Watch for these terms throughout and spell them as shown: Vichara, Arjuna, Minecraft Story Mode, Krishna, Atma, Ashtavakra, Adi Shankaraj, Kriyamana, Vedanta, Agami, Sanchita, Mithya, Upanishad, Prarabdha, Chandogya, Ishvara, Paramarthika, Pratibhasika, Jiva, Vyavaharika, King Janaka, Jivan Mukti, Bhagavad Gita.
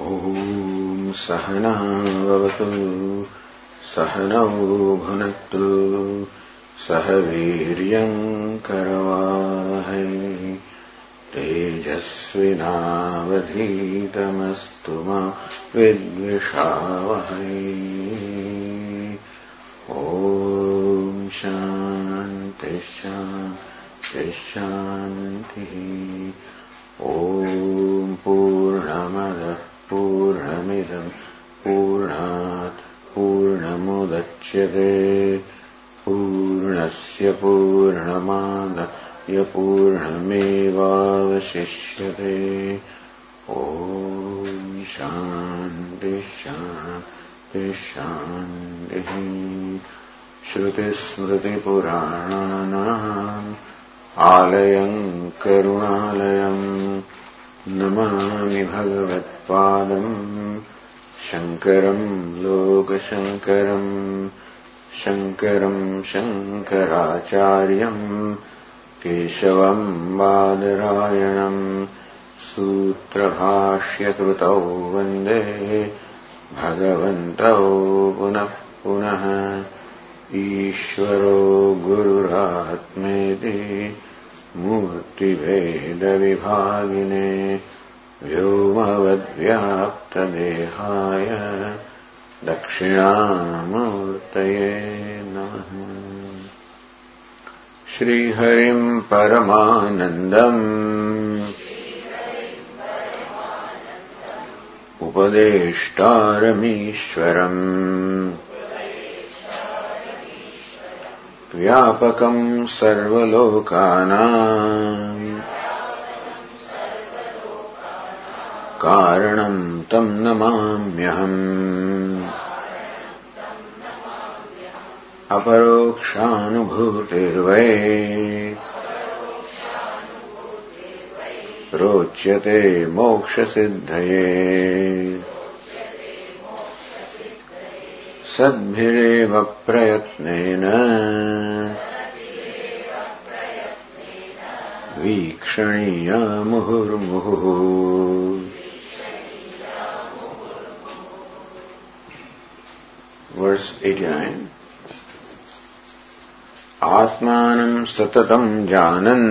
Om Sahana Bhavatu Sahanau Bhunaktu Sahaviryam Karavahe Tejasvinavadhitamastu ma Vidvishavahe Om Shanti Shanti Shanti Om Purnamada Purnamidam Purnat Purnamudachyate Purnasya Purnamada Yapurnameva Vasishyate Om Shanti Shanti Shanti Shruti Smriti Purananam Alayam Karunalayam Namami Bhagavatpadam Shankaram Logashankaram Shankaram Shankaracharyam Keshavam Badarayanam Sutrabhashya Krutau Vande Bhagavantau Punah Punah Ishvaro Gururatmeti Murtiveda Vibhagine Vyomavadyapta Dehaya Dakshinamurtaye Namaha Shri Harim Paramanandam Upadeshtaramishwaram Vyapakam Sarvalokanam Karanam Tam Namamyaham Aparokshanubhutirvai Rochyate Mokshasiddhaye Sadbhireva Prayatnena Vikshaniya Muhurmuhu. Verse 89. Atmanam satatam janan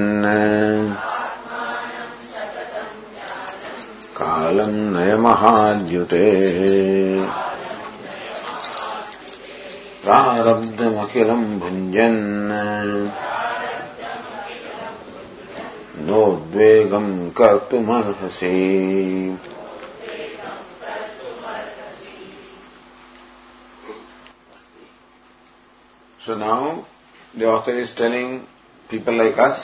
kalam nayamahadyute prarabdham akilam bhunjan nodvegam kartum arhasi. So now the author is telling people like us,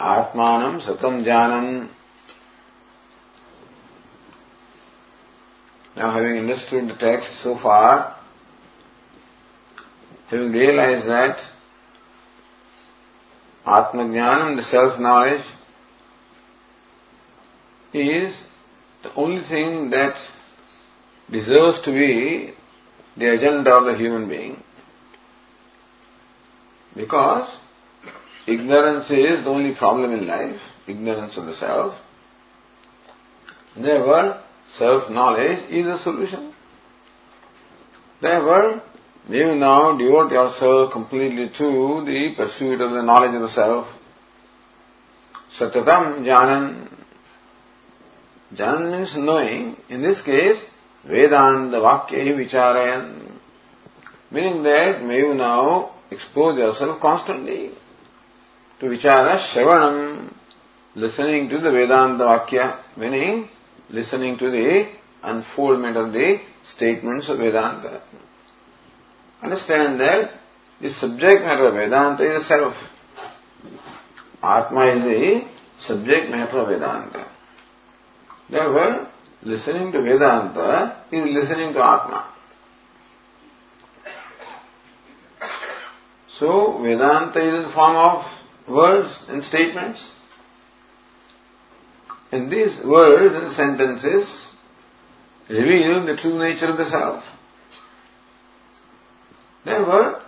Atmanam Satam Janam. Now, having understood the text so far, having realized that Atma Jnanam, the self-knowledge, is the only thing that deserves to be the agenda of the human being. Because ignorance is the only problem in life, ignorance of the self. Therefore, self-knowledge is a solution. Therefore, you now devote yourself completely to the pursuit of the knowledge of the self. Satatam Janan. Janan means knowing. In this case, Vedanta Vakyahi Vicharayan. Meaning that may you now expose yourself constantly to vichara shravanam, listening to the Vedanta Vakya, meaning listening to the unfoldment of the statements of Vedanta. Understand that the subject matter of Vedanta is the self. Atma is the subject matter of Vedanta. Therefore, listening to Vedanta is listening to Atma. So, Vedanta is in the form of words and statements. And these words and sentences reveal the true nature of the self. Therefore,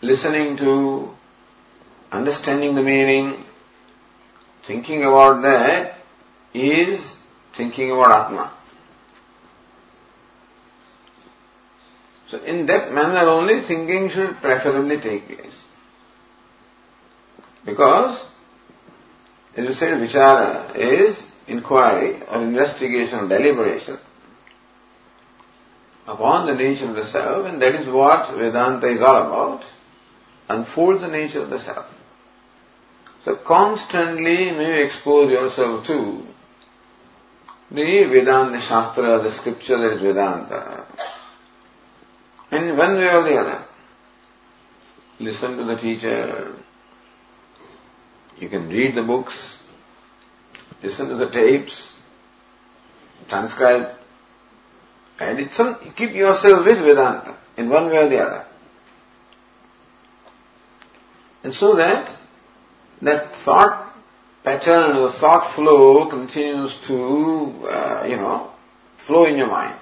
listening to, understanding the meaning, Thinking about that is thinking about Atma. So in that manner only thinking should preferably take place. Because, as you said, vichara is inquiry or investigation or deliberation upon the nature of the self, and that is what Vedanta is all about, unfold the nature of the self. So constantly may you expose yourself to the Vedanta Shastra, the scripture that is Vedanta, in one way or the other. Listen to the teacher, you can read the books, listen to the tapes, transcribe, and it's keep yourself with Vedanta in one way or the other. And so that thought pattern or thought flow continues to, flow in your mind.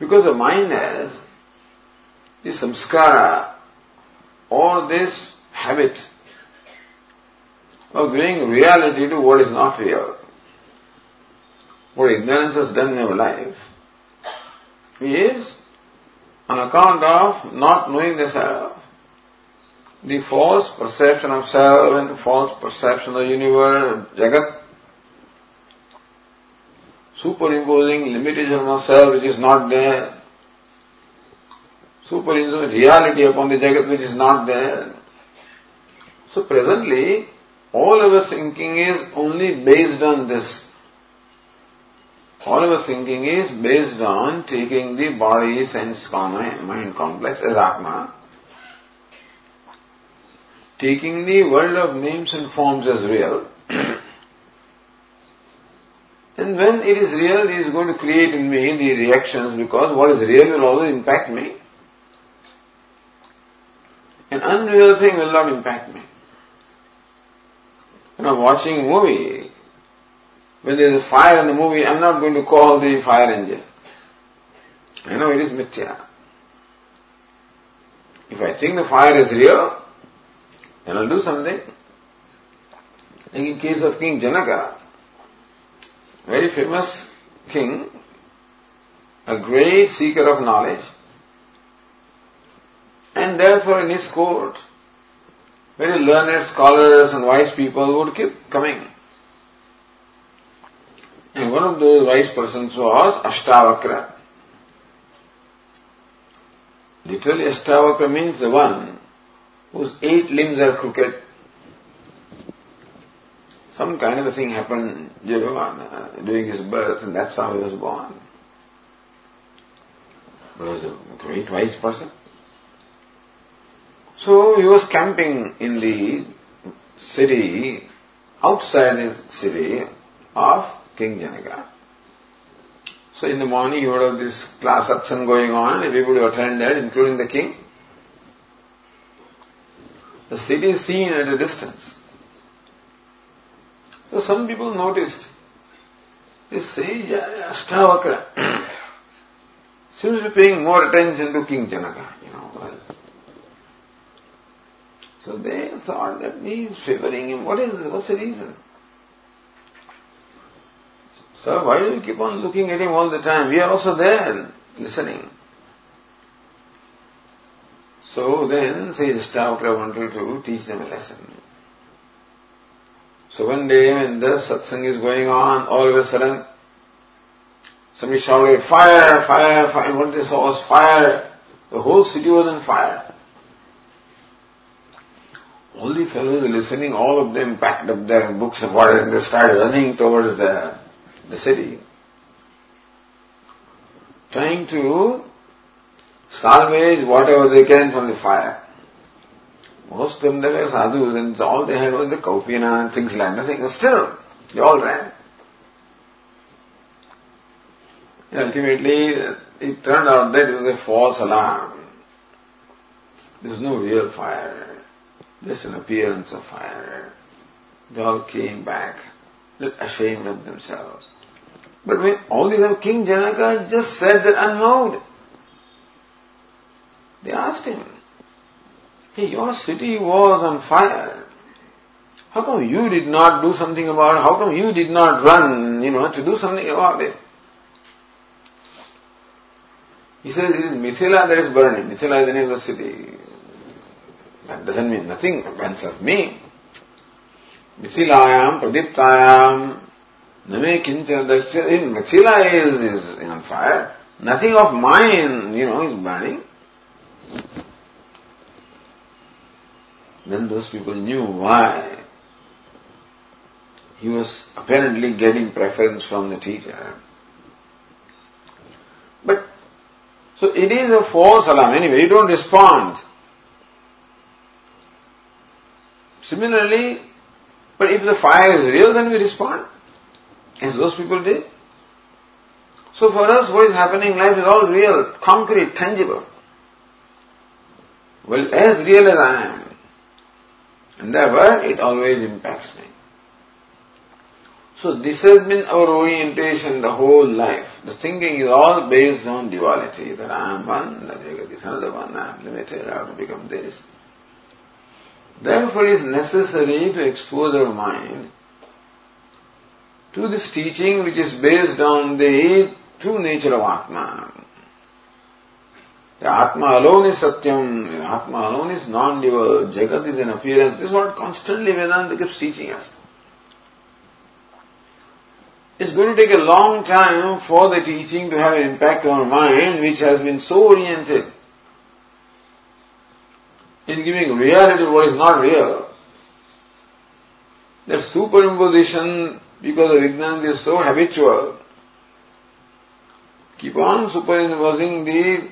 Because the mind has this samskara or this habit of giving reality to what is not real. What ignorance has done in your life is on account of not knowing the self, the false perception of self and the false perception of universe, Jagat, superimposing limitation of self which is not there, superimposing reality upon the Jagat which is not there. So presently, all our thinking is only based on this. All our thinking is based on taking the body, sense, mind complex as Atma, taking the world of names and forms as real. And when it is real, it is going to create in me the reactions, because what is real will always impact me. An unreal thing will not impact me. Watching a movie, when there is a fire in the movie, I'm not going to call the fire engine. I know it is mithya. If I think the fire is real, then I'll do something. Like in case of King Janaka, very famous king, a great seeker of knowledge, and therefore in his court, very learned scholars and wise people would keep coming. And one of those wise persons was Ashtavakra. Literally, Ashtavakra means the one whose 8 limbs are crooked. Some kind of a thing happened during his birth, and that's how he was born. He was a great wise person. So he was camping in the city, outside the city of King Janaka. So in the morning you would have this class satsang going on, everybody attended, including the king. The city is seen at a distance. So some people noticed, they say, Ashtavakra seems to be paying more attention to King Janaka, So they thought that he is favoring him. What's the reason? Sir, why do you keep on looking at him all the time? We are also there, listening. So then, says Ashtavakra wanted to teach them a lesson. So one day when the satsang is going on, all of a sudden, somebody shouted, "Fire, fire, fire!" What they saw was fire. The whole city was on fire. All the fellows were listening, all of them packed up their books of water and they started running towards the city, trying to salvage whatever they can from the fire. Most of them they were sadhus, and all they had was the kaupina and things like nothing. Still, they all ran. And ultimately, it turned out that it was a false alarm. There was no real fire. Just an appearance of fire. They all came back, ashamed of themselves. But when all these other King Janaka just said that unmoved, they asked him, "Hey, your city was on fire. How come you did not do something about it? How come you did not run, to do something about it? He says, it is Mithila that is burning. Mithila is the name of the city. That doesn't mean nothing, offense of me. Mithilayam, Pradiptayam, Name Kinchanadakshya. In Mithila is on fire. Nothing of mine, is burning. Then those people knew why he was apparently getting preference from the teacher. But so it is a false alarm. Anyway, you don't respond. Similarly, but if the fire is real, then we respond, as those people did. So for us, what is happening in life is all real, concrete, tangible. Well, as real as I am. And therefore, it always impacts me. So this has been our orientation the whole life. The thinking is all based on duality, that I am one, that Jagat is another one, I am limited, I have to become this. Therefore, it is necessary to expose our mind to this teaching which is based on the true nature of Atma. The Atma alone is Satyam, Atma alone is non-dual, Jagat is an appearance. This is what constantly Vedanta keeps teaching us. It's going to take a long time for the teaching to have an impact on our mind, which has been so oriented in giving reality to what is not real. That superimposition, because of ignorance, is so habitual. Keep on superimposing the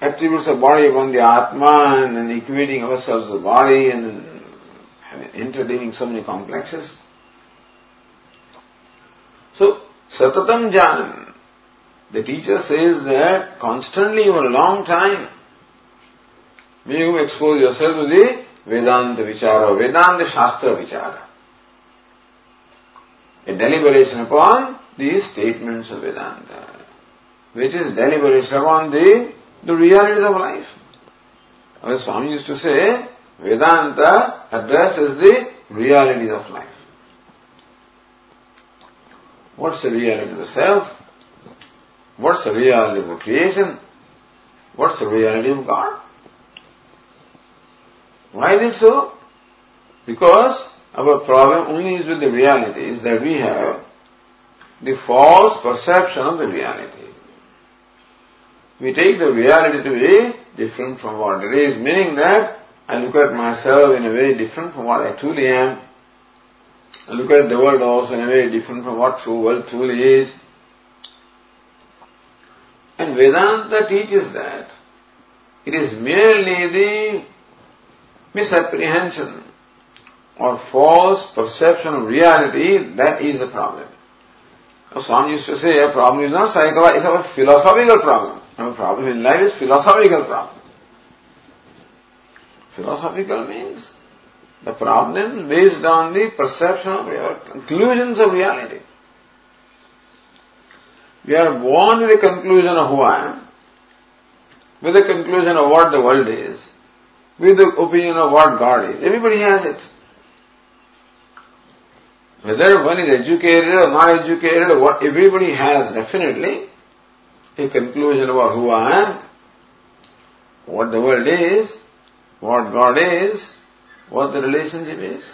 attributes of body upon the Atma and then equating ourselves with body and entertaining so many complexes. So, Satatam Jnanam, the teacher says that constantly for a long time, may you expose yourself to the Vedanta Vichara, Vedanta Shastra Vichara. A deliberation upon these statements of Vedanta, which is deliberation upon the realities of life. Our Swami used to say, Vedanta addresses the realities of life. What's the reality of the self? What's the reality of the creation? What's the reality of God? Why is it so? Because our problem only is with the realities that we have the false perception of the reality. We take the reality to be different from what it is, meaning that I look at myself in a way different from what I truly am. I look at the world also in a way different from what true world truly is. And Vedanta teaches that it is merely the misapprehension or false perception of reality that is the problem. Swami used to say, a problem is not psychological, it's our philosophical problem. Our problem in life is philosophical problem. Philosophical means the problem based on the perception of our conclusions of reality. We are born with a conclusion of who I am, with a conclusion of what the world is, with the opinion of what God is. Everybody has it. Whether one is educated or not educated, what everybody has definitely a conclusion about who I am, what the world is, what God is, what the relationship is.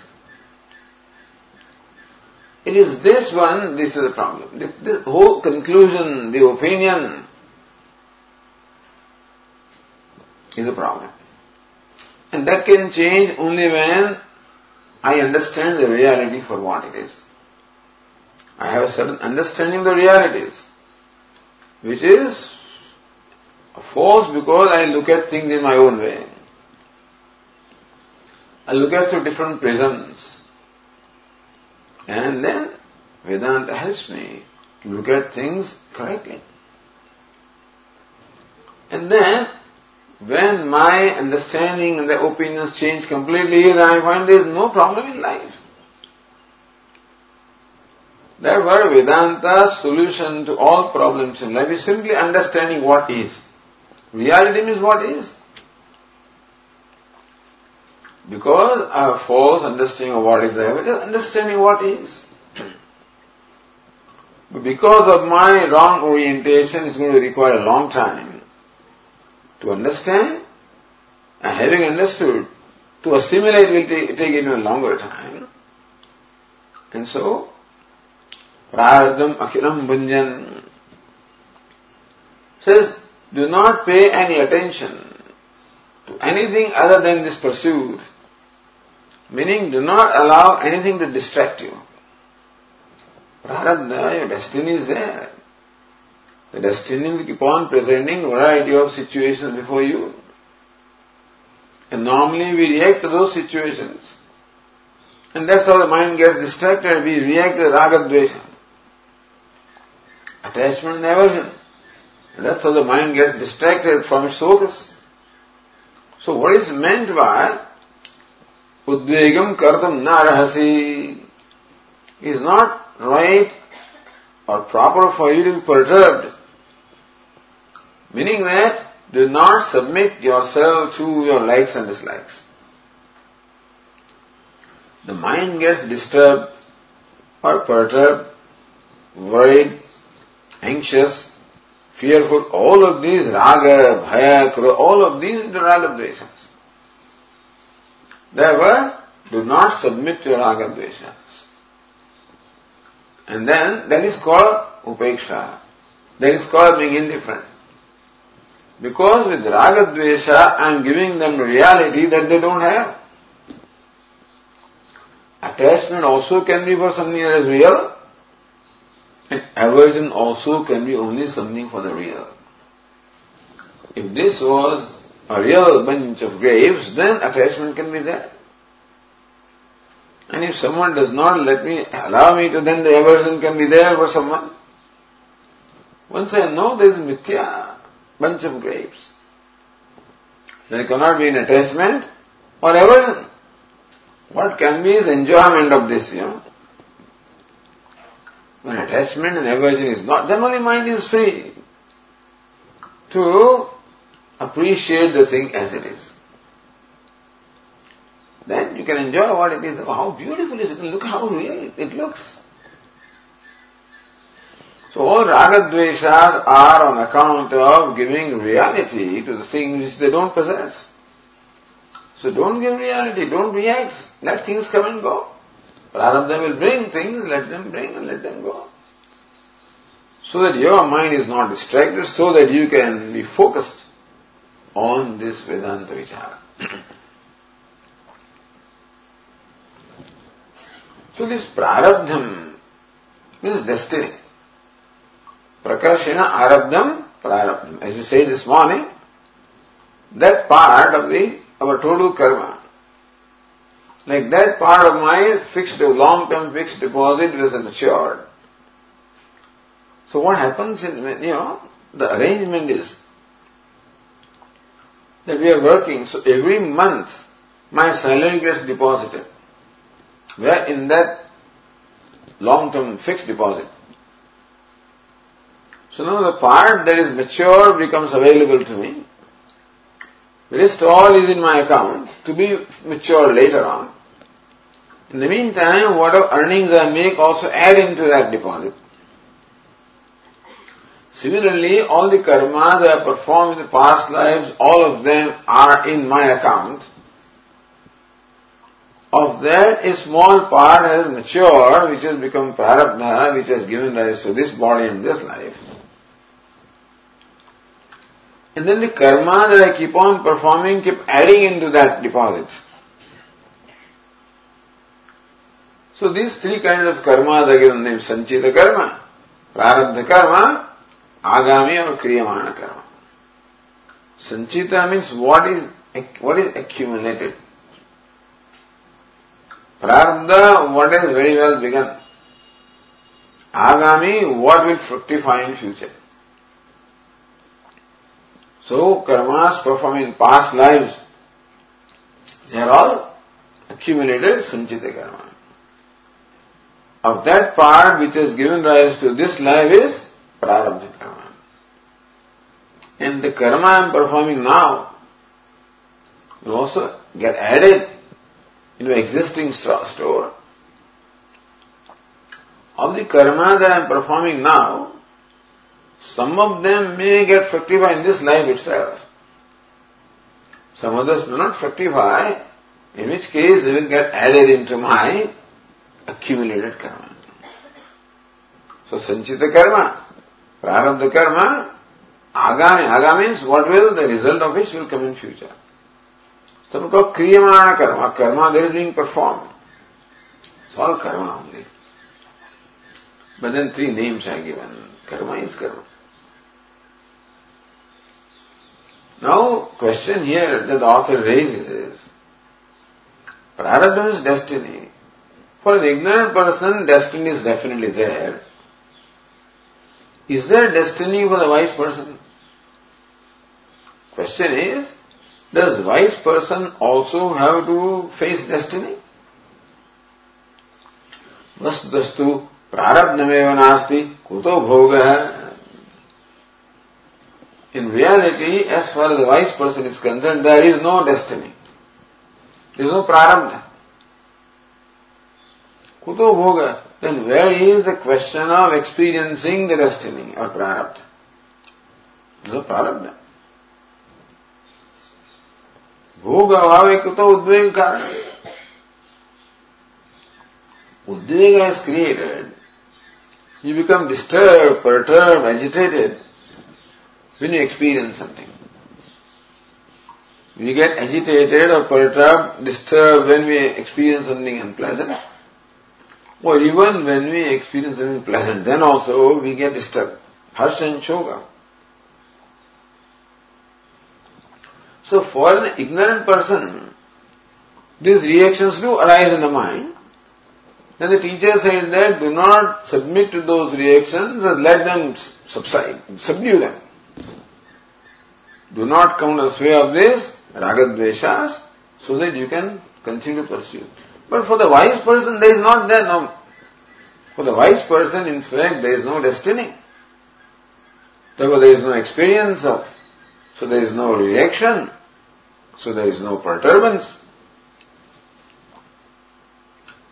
It is this one, this is the problem. This whole conclusion, the opinion is a problem. And that can change only when I understand the reality for what it is. I have a certain understanding of the realities, which is false because I look at things in my own way. I look at through different prisms. And then Vedanta helps me to look at things correctly. And then when my understanding and the opinions change completely, then I find there is no problem in life. Therefore, Vedanta's solution to all problems in life is simply understanding what is. Reality means what is. Because our false understanding of what is there, it is understanding what is. But because of my wrong orientation, it's going to require a long time to understand. And having understood, to assimilate will take even a longer time. And so, Prarabdham Akhilam Bhunjan says, do not pay any attention to anything other than this pursuit. Meaning, do not allow anything to distract you. Prarabdha, your destiny is there. The destiny will keep on presenting a variety of situations before you. And normally we react to those situations. And that's how the mind gets distracted. We react to raga-dvesha. Attachment and aversion. And that's how the mind gets distracted from its focus. So what is meant by udvegam kartam narahasi is not right or proper for you to be perturbed. Meaning that do not submit yourself to your likes and dislikes. The mind gets disturbed or perturbed, worried, anxious, fearful. All of these raga, bhaya, kro, all of these are the raga dveshas. Therefore, do not submit to your raga dveshas. And then, that is called upeksha. That is called being indifferent. Because with raga-dvesha, I am giving them reality that they don't have. Attachment also can be for something that is real, and aversion also can be only something for the real. If this was a real bunch of grapes, then attachment can be there. And if someone does not allow me to, then the aversion can be there for someone. Once I know there is mithya, bunch of grapes, there cannot be an attachment or aversion. What can be is enjoyment of this, When attachment and aversion is not, then only mind is free to appreciate the thing as it is. Then you can enjoy what it is. Oh, how beautiful is it? Look how real it looks. So all raga-dveshas are on account of giving reality to the things which they don't possess. So don't give reality, don't react, let things come and go. Prarabdha will bring things, let them bring and let them go. So that your mind is not distracted, so that you can be focused on this Vedanta vichara. So this prarabdham means destiny. Prakashena arabdham prarabdham. As you say this morning, that part of our total karma, like that part of my long-term fixed deposit was matured. So what happens in, the arrangement is that we are working, so every month my salary gets deposited. Where in that long-term fixed deposit. So now the part that is mature becomes available to me. The rest all is in my account to be mature later on. In the meantime, whatever earnings I make also add into that deposit. Similarly, all the karmas I performed in the past lives, all of them are in my account. Of that, a small part has matured, which has become prarabdha, which has given rise to this body and this life. And then the karma that I keep on performing, keep adding into that deposit. So these three kinds of karma are given named sanchita karma, prarabdha karma, agami or kriyamana karma. Sanchita means what is accumulated. Prarabdha, what has very well begun. Agami, what will fructify in future. So, karmas performed in past lives, they are all accumulated sanchita karma. Of that part which has given rise to this life is prarabdha karma. And the karma I am performing now will also get added into existing store of the karma that I am performing now, some of them may get fructified in this life itself. Some others may not fructify, in which case they will get added into my accumulated karma. So sanchita karma, prarabdha karma, agami. Aga means what will, the result of which will come in future. So we call kriyamana karma, karma that is being performed. It's all karma only. But then three names are given. Karma is karma. Now, question here that the author raises is, prarabdha is destiny. For an ignorant person, destiny is definitely there. Is there destiny for the wise person? Question is, does wise person also have to face destiny? Vastu dastu prarabdhameva nasti kuto bhoga. In reality, as far as the wise person is concerned, there is no destiny. There is no prarabdha. Kuto bhoga. Then where is the question of experiencing the destiny or prarabdha? There is no prarabdha. Bhoga bhave kuto udvega. Udvega is created. You become disturbed, perturbed, agitated when you experience something. We get agitated or perturbed, disturbed when we experience something unpleasant, or even when we experience something pleasant, then also we get disturbed. Harsh and shoga. So for an ignorant person, these reactions do arise in the mind. Then the teacher said that do not submit to those reactions and let them subside, subdue them. Do not come to the sway of this ragadveshas, so that you can continue to pursue. But for the wise person, there is not that. No. For the wise person, in fact, there is no destiny. Therefore, there is no experience of. So there is no reaction. So there is no perturbance.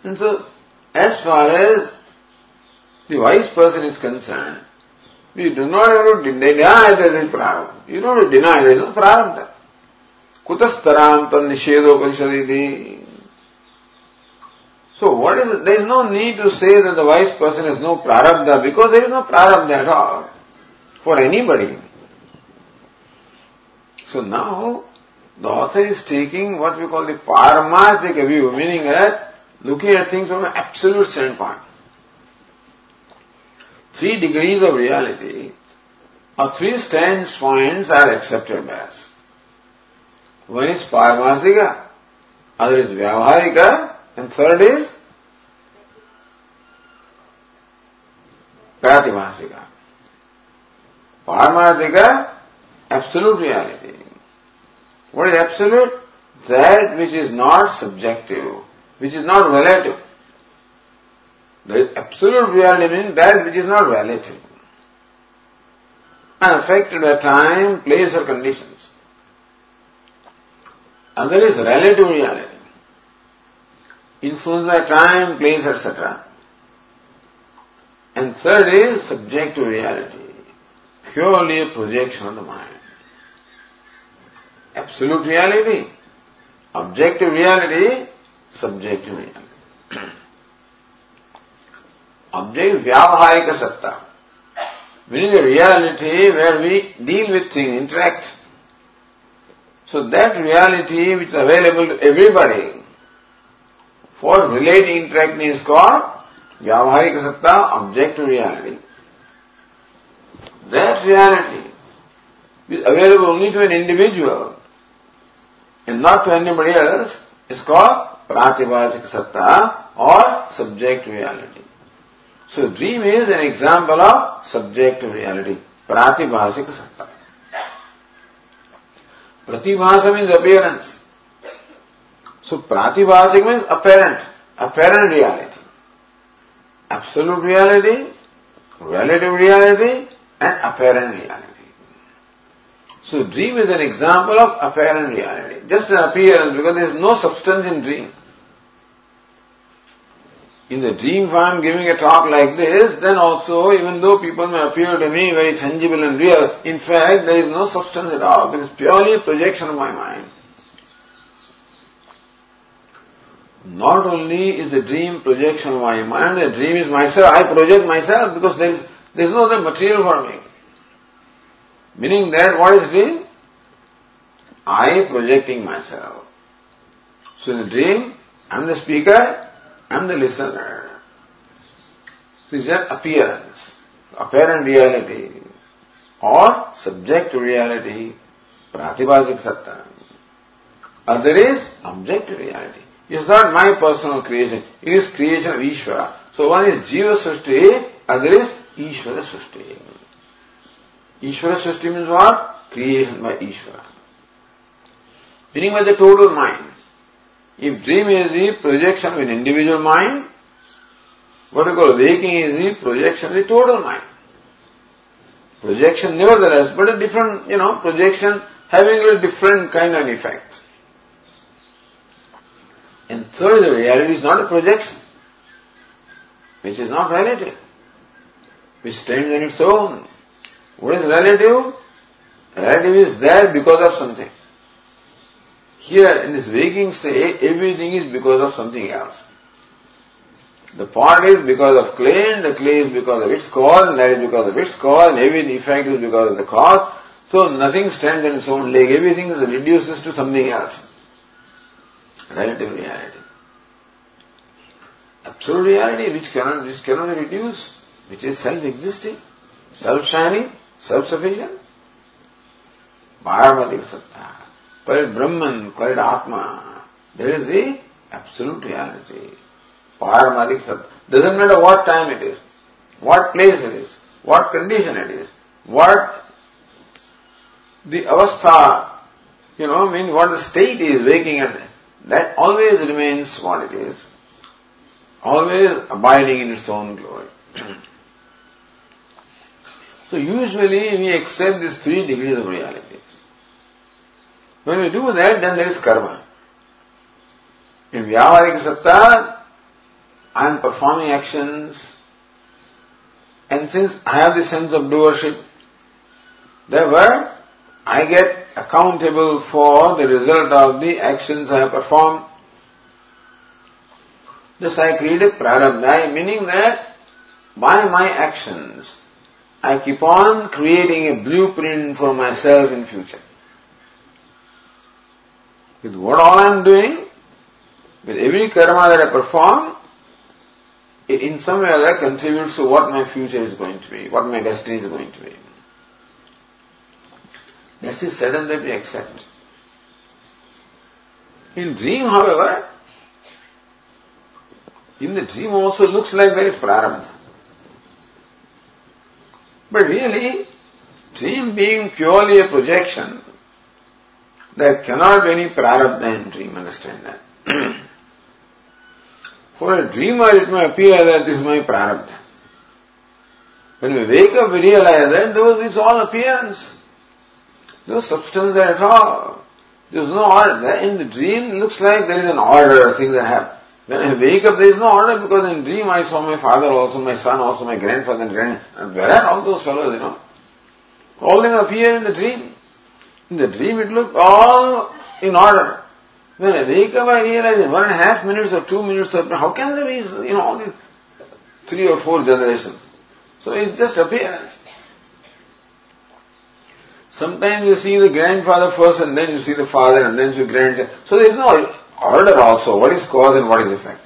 And so, as far as the wise person is concerned, we do not have to deny there is prarabdha. You don't have to deny there is no prarabdha. Kutastaram tan nishedo panishaditi. So what is, there is no need to say that the wise person has no prarabdha, because there is no prarabdha at all for anybody. So now the author is taking what we call the paramarthika view, meaning that looking at things from an absolute standpoint. 3 degrees of reality or 3 standpoints are accepted by us. One is paramarthika, other is vyavaharika, and third is pratimāsika. Paramarthika, absolute reality. What is absolute? That which is not subjective, which is not relative. There is absolute reality means that which is not relative, unaffected by time, place or conditions. And there is relative reality, influenced by time, place, etc. And third is subjective reality, purely a projection of the mind. Absolute reality, objective reality, subjective reality. Object vyavaharika satta, meaning a reality where we deal with things, interact. So that reality which is available to everybody for relating, interacting is called vyavaharika satta, objective reality. That reality which is available only to an individual and not to anybody else is called prativasika satta or subjective reality. So dream is an example of subjective reality, pratibhasika satta. Pratibhasa means appearance. So pratibhasik means apparent, apparent reality. Absolute reality, relative reality and apparent reality. So dream is an example of apparent reality, just an appearance because there is no substance in dream. In the dream, if I am giving a talk like this, then also, even though people may appear to me very tangible and real, in fact, there is no substance at all. It is purely a projection of my mind. Not only is the dream projection of my mind, the dream is myself. I project myself because there is no other material for me. Meaning that, what is dream? I projecting myself. So in the dream, I am the speaker, I am the listener. So it's just appearance, apparent reality, or subject to reality, pratibhasik satta. Other is object to reality. It's not my personal creation, it is creation of Ishvara. So one is Jiva Srishti, other is Ishvara Srishti. Ishvara Srishti means what? Creation by Ishvara. Meaning by the total mind. If dream is the projection of an individual mind, what we call waking is the projection of the total mind. Projection nevertheless, but a different, projection having a different kind of effect. And third, the reality is not a projection, which is not relative, which stands on its own. What is relative? Relative is there because of something. Here, in this waking state, everything is because of something else. The pot is because of clay, and the clay is because of its cause, and that is because of its cause, and every effect is because of the cause. So nothing stands on its own leg. Everything is reduces to something else. Relative reality. Absolute reality which cannot be reduced, which is self-existing, self-shining, self-sufficient. Paramatik Satta. Call it Brahman, call it Atma. That is the absolute reality. Paramatik Satta. Doesn't matter what time it is, what place it is, what condition it is, what the avastha, what the state is waking at. That always remains what it is, always abiding in its own glory. So usually we accept these 3 degrees of realities. When we do that, then there is karma. In Vyavarika Satta, I am performing actions, and since I have the sense of doership, therefore I get accountable for the result of the actions I have performed. Thus I create a prarabdha, meaning that by my actions I keep on creating a blueprint for myself in future. With what all I am doing, with every karma that I perform, it in some way or other contributes to what my future is going to be, what my destiny is going to be. That's the sadhana that we accept. In dream, however, in the dream also looks like there is prarabdha. But really, dream being purely a projection, there cannot be any prarabdha in dream, understand that. For a dreamer it may appear that this is my prarabdha. When we wake up we realize that it's all appearance. No substance there at all. There is no order. In the dream, it looks like there is an order, things that happen. When I wake up, there is no order, because in dream I saw my father also, my son also, my grandfather and grandmother. Where are all those fellows, All them appear in the dream. In the dream, it looked all in order. When I wake up, I realize in 1.5 minutes or 2 minutes, how can there be, all these 3 or 4 generations? So it's just appearance. Sometimes you see the grandfather first, and then you see the father, and then you see the grandson. So there is no order also, what is cause and what is effect.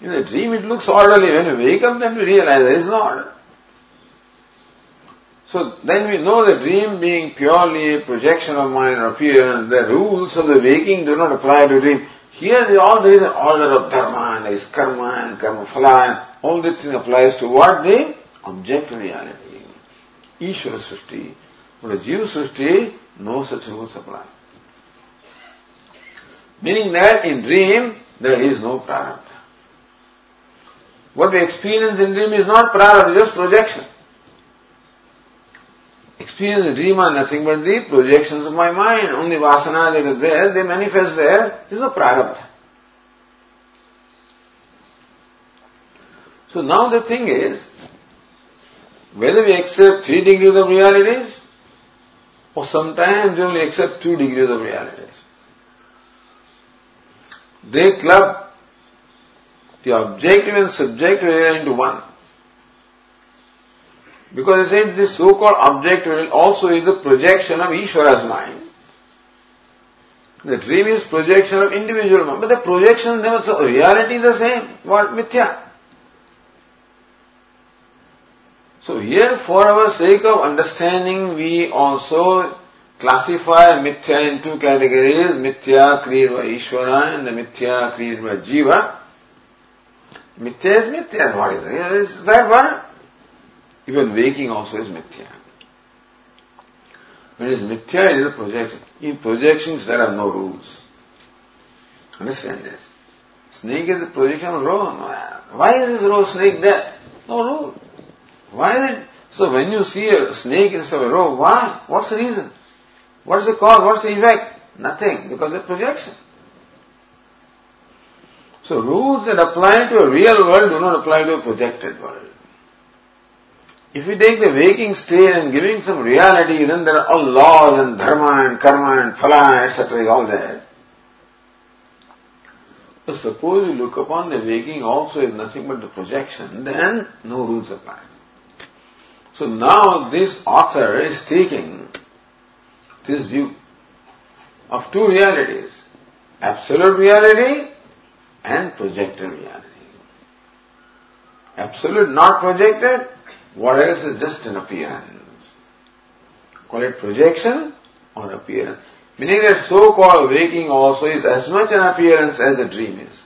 In the dream it looks orderly. When you wake up, then you realize there is no order. So then we know the dream being purely a projection of mind or appearance, the rules of the waking do not apply to dream. Here there is an order of dharma, and there is karma and karma phala, and all this thing applies to what? The object reality. Ishvara Srishti. But a Jiva Srishti, no such rules apply. Meaning that in dream, there is no prarabdha. What we experience in dream is not prarabdha, just projection. Experience in dream are nothing but the projections of my mind. Only vasana that is there, they manifest there. There is no prarabdha. So now the thing is, whether we accept 3 degrees of realities, or sometimes we only accept 2 degrees of realities. They club the objective and subjective reality into one. Because they said this so-called objective reality also is the projection of Ishvara's mind. The dream is projection of individual mind, but the projection, the reality is the same. What? Mithya. So here, for our sake of understanding, we also classify mithya in two categories: mithya created by Ishvara and the mithya created by Jiva. Mithya is what is real. Is that one? Even waking also is mithya. When it is mithya, it is a projection. In projections, there are no rules. Understand this? Snake is the projection of roe. Why is this roe snake there? No rule. Why is it? So when you see a snake instead of a roe, why? What's the reason? What's the cause? What's the effect? Nothing, because it's projection. So rules that apply to a real world do not apply to a projected world. If we take the waking state and giving some reality, then there are all laws and dharma and karma and phala, etc., all that. So suppose you look upon the waking also is nothing but the projection, then no rules apply. So now this author is taking this view of two realities, absolute reality and projected reality. Absolute, not projected, what else is just an appearance. Call it projection or appearance. Meaning that so-called waking also is as much an appearance as a dream is.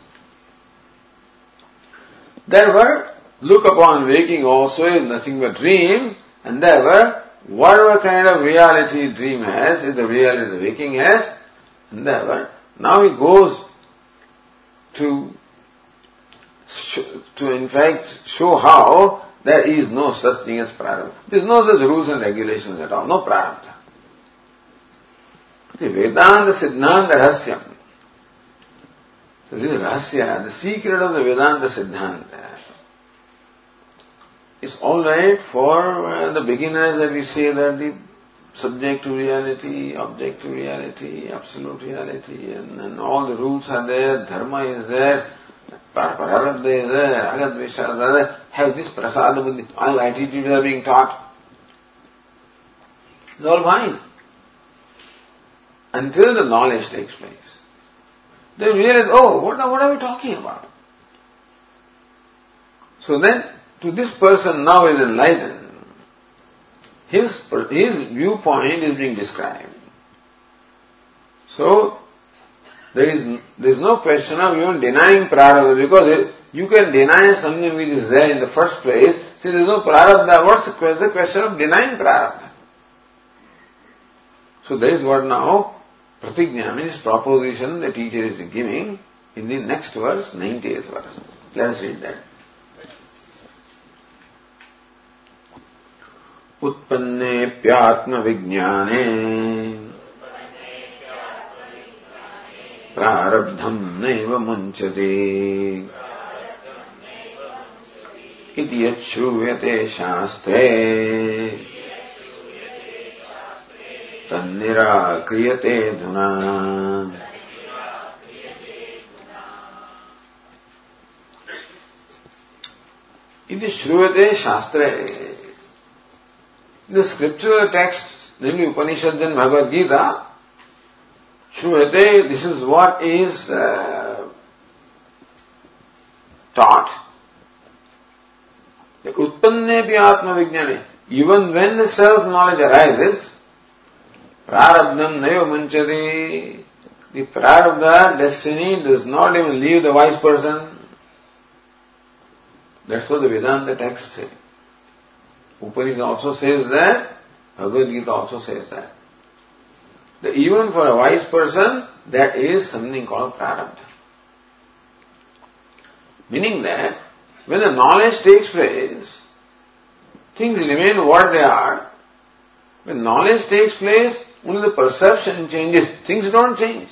Therefore, look upon waking also is nothing but dream, and therefore, whatever kind of reality dream has is the reality the waking has, and therefore, now he goes to in fact show how there is no such thing as prarabdha. There is no such rules and regulations at all, no prarabdha. The Vedanta Siddhanta Rahasyam. So this is Rahasya, the secret of the Vedanta Siddhanta. It's alright for the beginners that we say that the subjective reality, objective reality, absolute reality, and all the rules are there, dharma is there, pararabdha is there, agadvesha is there, have this prasada buddhi, all attitudes are being taught. It's all fine. Until the knowledge takes place. They realize, oh, what are we talking about? So then, to this person now is enlightened. His viewpoint is being described. So, there is no question of even denying prarabdha, because you can deny something which is there in the first place. See, there is no prarabdha. What's the question of denying prarabdha? So that is what now pratigna means, proposition the teacher is giving in the next verse, 90th verse. Let us read that. Utpanne pyatma vijnane prarabdham naiva munchate iti yat shruvate shastre tannira kriyate dhuna. Iti shruvate shastre. The scriptural text, namely Upanishad and Bhagavad Gita, Shruvate, this is what is taught. Utpanne pi atma vijnane. Even when the self-knowledge arises, prarabdham naiva munchati. The prarabdha, destiny, does not even leave the wise person. That's what the Vedanta text says. Upanishad also says that, Bhagavad Gita also says that. That even for a wise person, that is something called prarabdha. Meaning that, when the knowledge takes place, things remain what they are. When knowledge takes place, only the perception changes. Things don't change.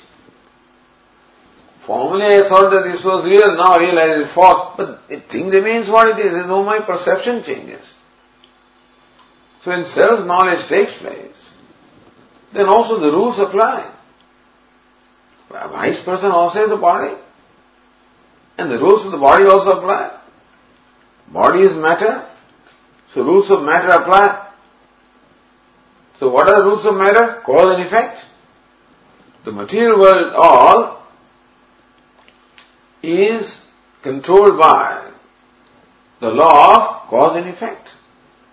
Formerly I thought that this was real, now I realize it's false, but the thing remains what it is, though my perception changes. So when self-knowledge takes place, then also the rules apply. A wise person also has a body, and the rules of the body also apply. Body is matter, so rules of matter apply. So what are the rules of matter? Cause and effect. The material world all is controlled by the law of cause and effect.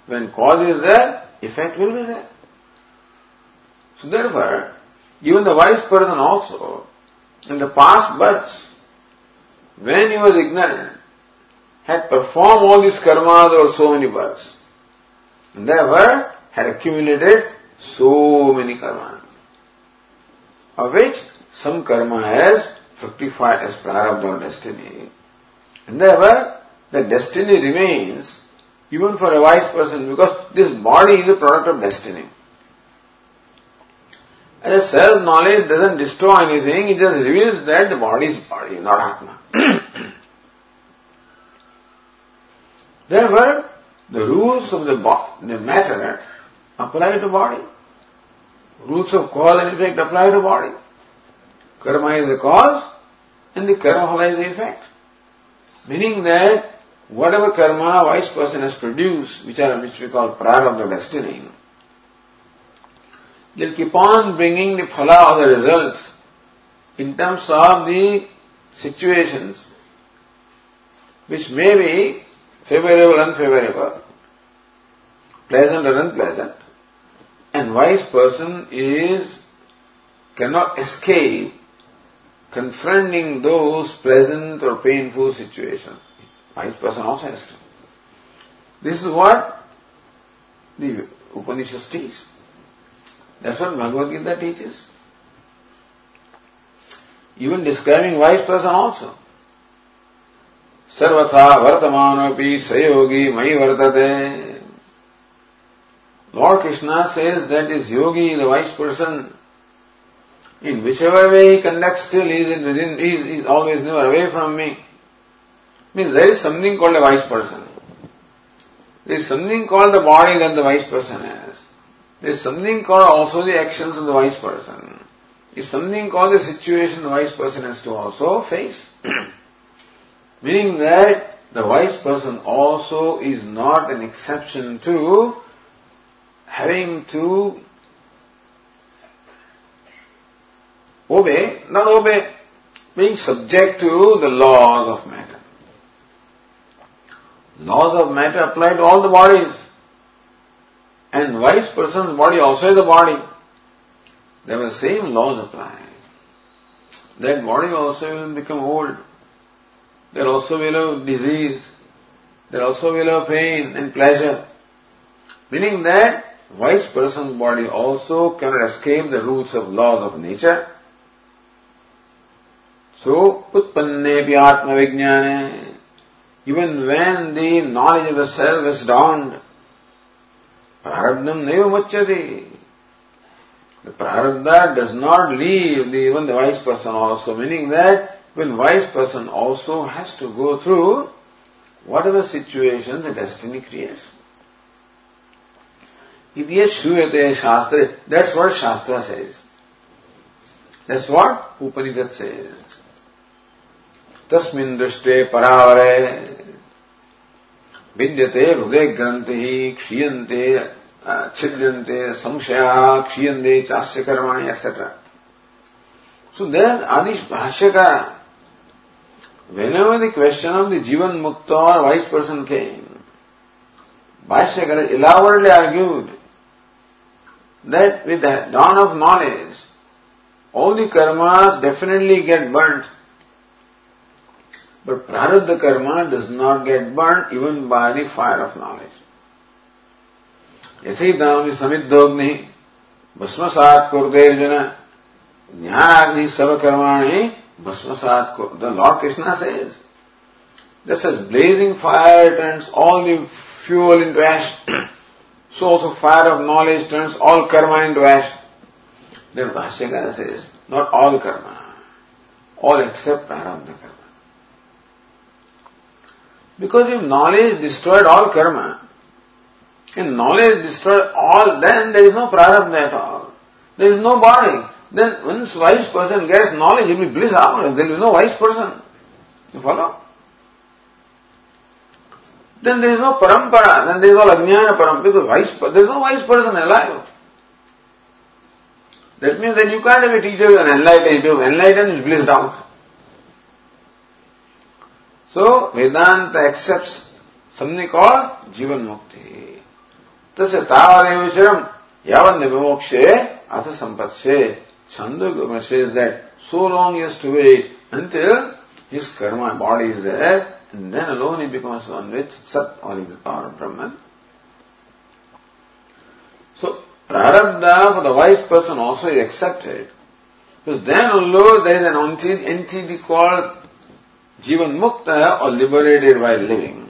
When cause is there, effect will be there. So therefore, even the wise person also, in the past births, when he was ignorant, had performed all these karmas over so many births, and therefore had accumulated so many karmas, of which some karma has fructified as part of our destiny, and therefore the destiny remains even for a wise person, because this body is a product of destiny. And the self-knowledge doesn't destroy anything, it just reveals that the body is body, not Atma. Therefore, the rules of the matter apply to body. Rules of cause and effect apply to body. Karma is the cause and the karma is the effect. Meaning that whatever karma a wise person has produced, which we call prarabdha of the destiny, they'll keep on bringing the phala or the results in terms of the situations which may be favorable, unfavorable, pleasant or unpleasant, and wise person cannot escape confronting those pleasant or painful situations. Wise person also has to. This is what the Upanishads teach. That's what Bhagavad Gita teaches. Even describing wise person also. Sarvatha vartamanopi sayogi mai vartate. Lord Krishna says that this yogi, the wise person, in whichever way he conducts, still he is always never away from me. Means there is something called a wise person. There is something called the body that the wise person has. There is something called also the actions of the wise person. There is something called the situation the wise person has to also face. Meaning that the wise person also is not an exception to having to obey, being subject to the laws of matter. Laws of matter apply to all the bodies. And wise person's body also is a body. There were same laws applying. That body also will become old. There also will have disease. There also will have pain and pleasure. Meaning that wise person's body also cannot escape the rules of laws of nature. So, utpanne pi atma vijnane, even when the knowledge of the self is dawned, prarabdham naiva muchyate. The prarabdha does not leave even the wise person also, meaning that when wise person also has to go through whatever situation the destiny creates. Iti shruyate shastra, that's what Shastra says. That's what Upanishad says. Tasmin dushte paravare vidyate hrude granthi kshiyante chidrante samshaya kshiyante chasya karmani, etc. So there Adi Shankaraj, whenever the question of the Jivan Mukta or wise person came, Bhashyakara elaborately argued that with the dawn of knowledge, all the karmas definitely get burnt. But prarabdha karma does not get burnt even by the fire of knowledge. Yathidami samidogni basmasat kurderjana jnanagni savakarmani basmasat kur. The Lord Krishna says, just as blazing fire turns all the fuel into ash, so also fire of knowledge turns all karma into ash. Then Bhashyakara says, not all karma. all except Prarabdha karma. Because if knowledge destroyed all karma, and knowledge destroyed all, then there is no Prarabdha at all. There is no body. Then once wise person gets knowledge, he will be bliss hours. There will be no wise person. You follow? Then there is no parampara, then there is no ajnana parampara, because there is no wise person alive. That means that you can't have a teacher with an enlightened. Enlightened is blissed out. So, Vedanta accepts something called Jivan Mukti. Tasya Tavarev Charam Yavan Nivimokshe Atha Sampatshe. Chandogya says that so long he has to wait until his karma body is there, and then alone he becomes one with Sat or the power of Brahman. So, Prarabdha for the wise person also is accepted. Because then although there is an entity called Jivan Mukta or liberated while living.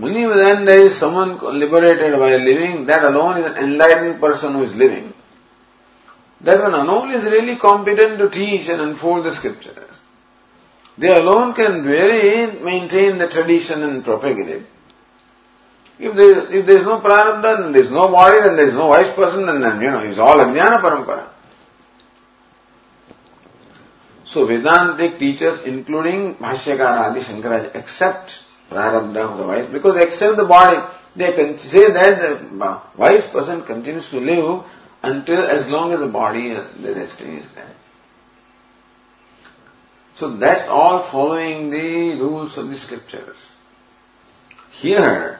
Only then there is someone liberated while living, that alone is an enlightened person who is living. That one alone is really competent to teach and unfold the scriptures. They alone can really maintain the tradition and propagate it. If there is no prarabdha, then there is no body, then there is no wise person, and then, it's all ajnana parampara. So Vedantic teachers, including Bhashyakara Adi Shankaraj, accept prarabdha of the wise, because they accept the body. They can say that the wise person continues to live until as long as the body is, the destiny is there. So that's all following the rules of the scriptures. Here,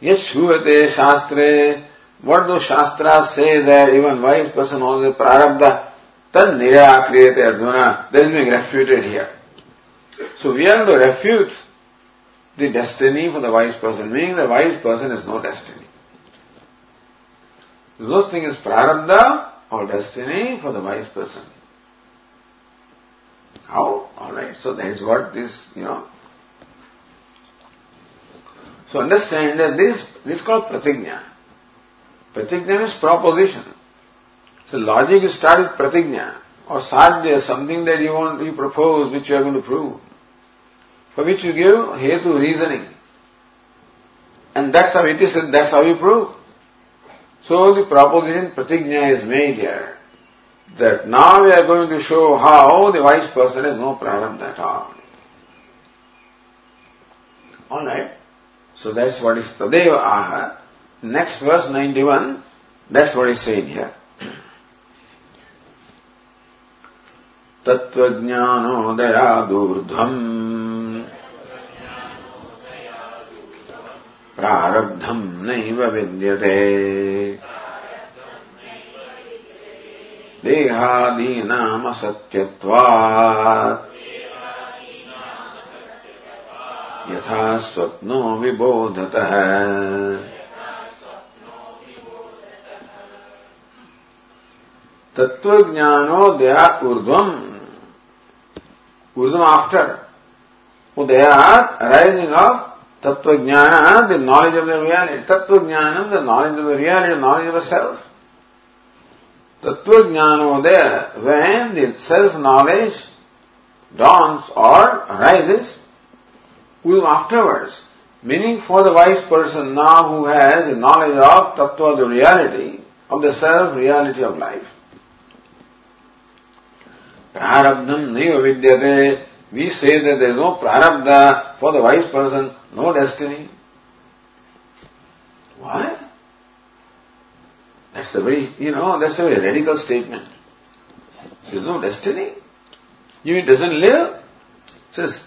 Yashuvate Shastre, what do Shastras say that even wise person also prarabdha, tad nirakriyate Arjuna, that is being refuted here. So we have to refute the destiny for the wise person, meaning the wise person has no destiny. There's no thing as prarabdha or destiny for the wise person. How? Alright, so that is what this, So understand that this is called pratigna. Pratigna is proposition. So logic is started with pratigna or sadhya, something that you propose, which you are going to prove, for which you give hetu reasoning. And that's how it is, and that's how you prove. So the proposition pratigna is made here. That now we are going to show how the wise person has no prarabdha at all. Alright. So that's what is Tadeva Aha. Next verse 91, that's what is said here. Tattvajnanodayadurdham prarabdham naiva vidyate Dehadinam asatyatvat yatha swapno vibodhatah tattvajnanodaya urdhvam. Urdhvam after. Udayat, arising of tattvajnana, the knowledge of the reality. Tattvajnanam, the knowledge of the reality, knowledge of the self. Tattvajnanodaya, when the self-knowledge dawns or arises, afterwards, meaning for the wise person now who has the knowledge of tattva, the reality, of the self-reality of life. Prarabdham naiva vidyate, we say that there is no prarabdha for the wise person, no destiny. Why? That's a very, that's a very radical statement. There is no destiny. It doesn't live. Says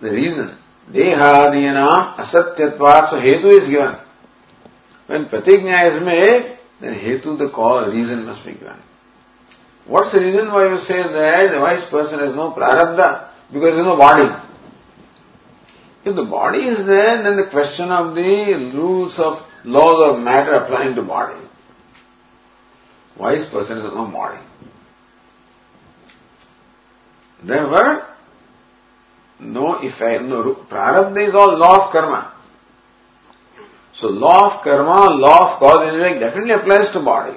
the reason. Dehadinam asatyatvat. So hetu is given. When pratigna is made, then hetu, the cause, reason must be given. What's the reason why you say that the wise person has no prarabdha? Because there is no body. If the body is there, then the question of the rules of laws of matter applying to body. Wise person is no body. Therefore, no effect, no prarabdha is all law of karma. So law of karma, law of cause and effect definitely applies to body.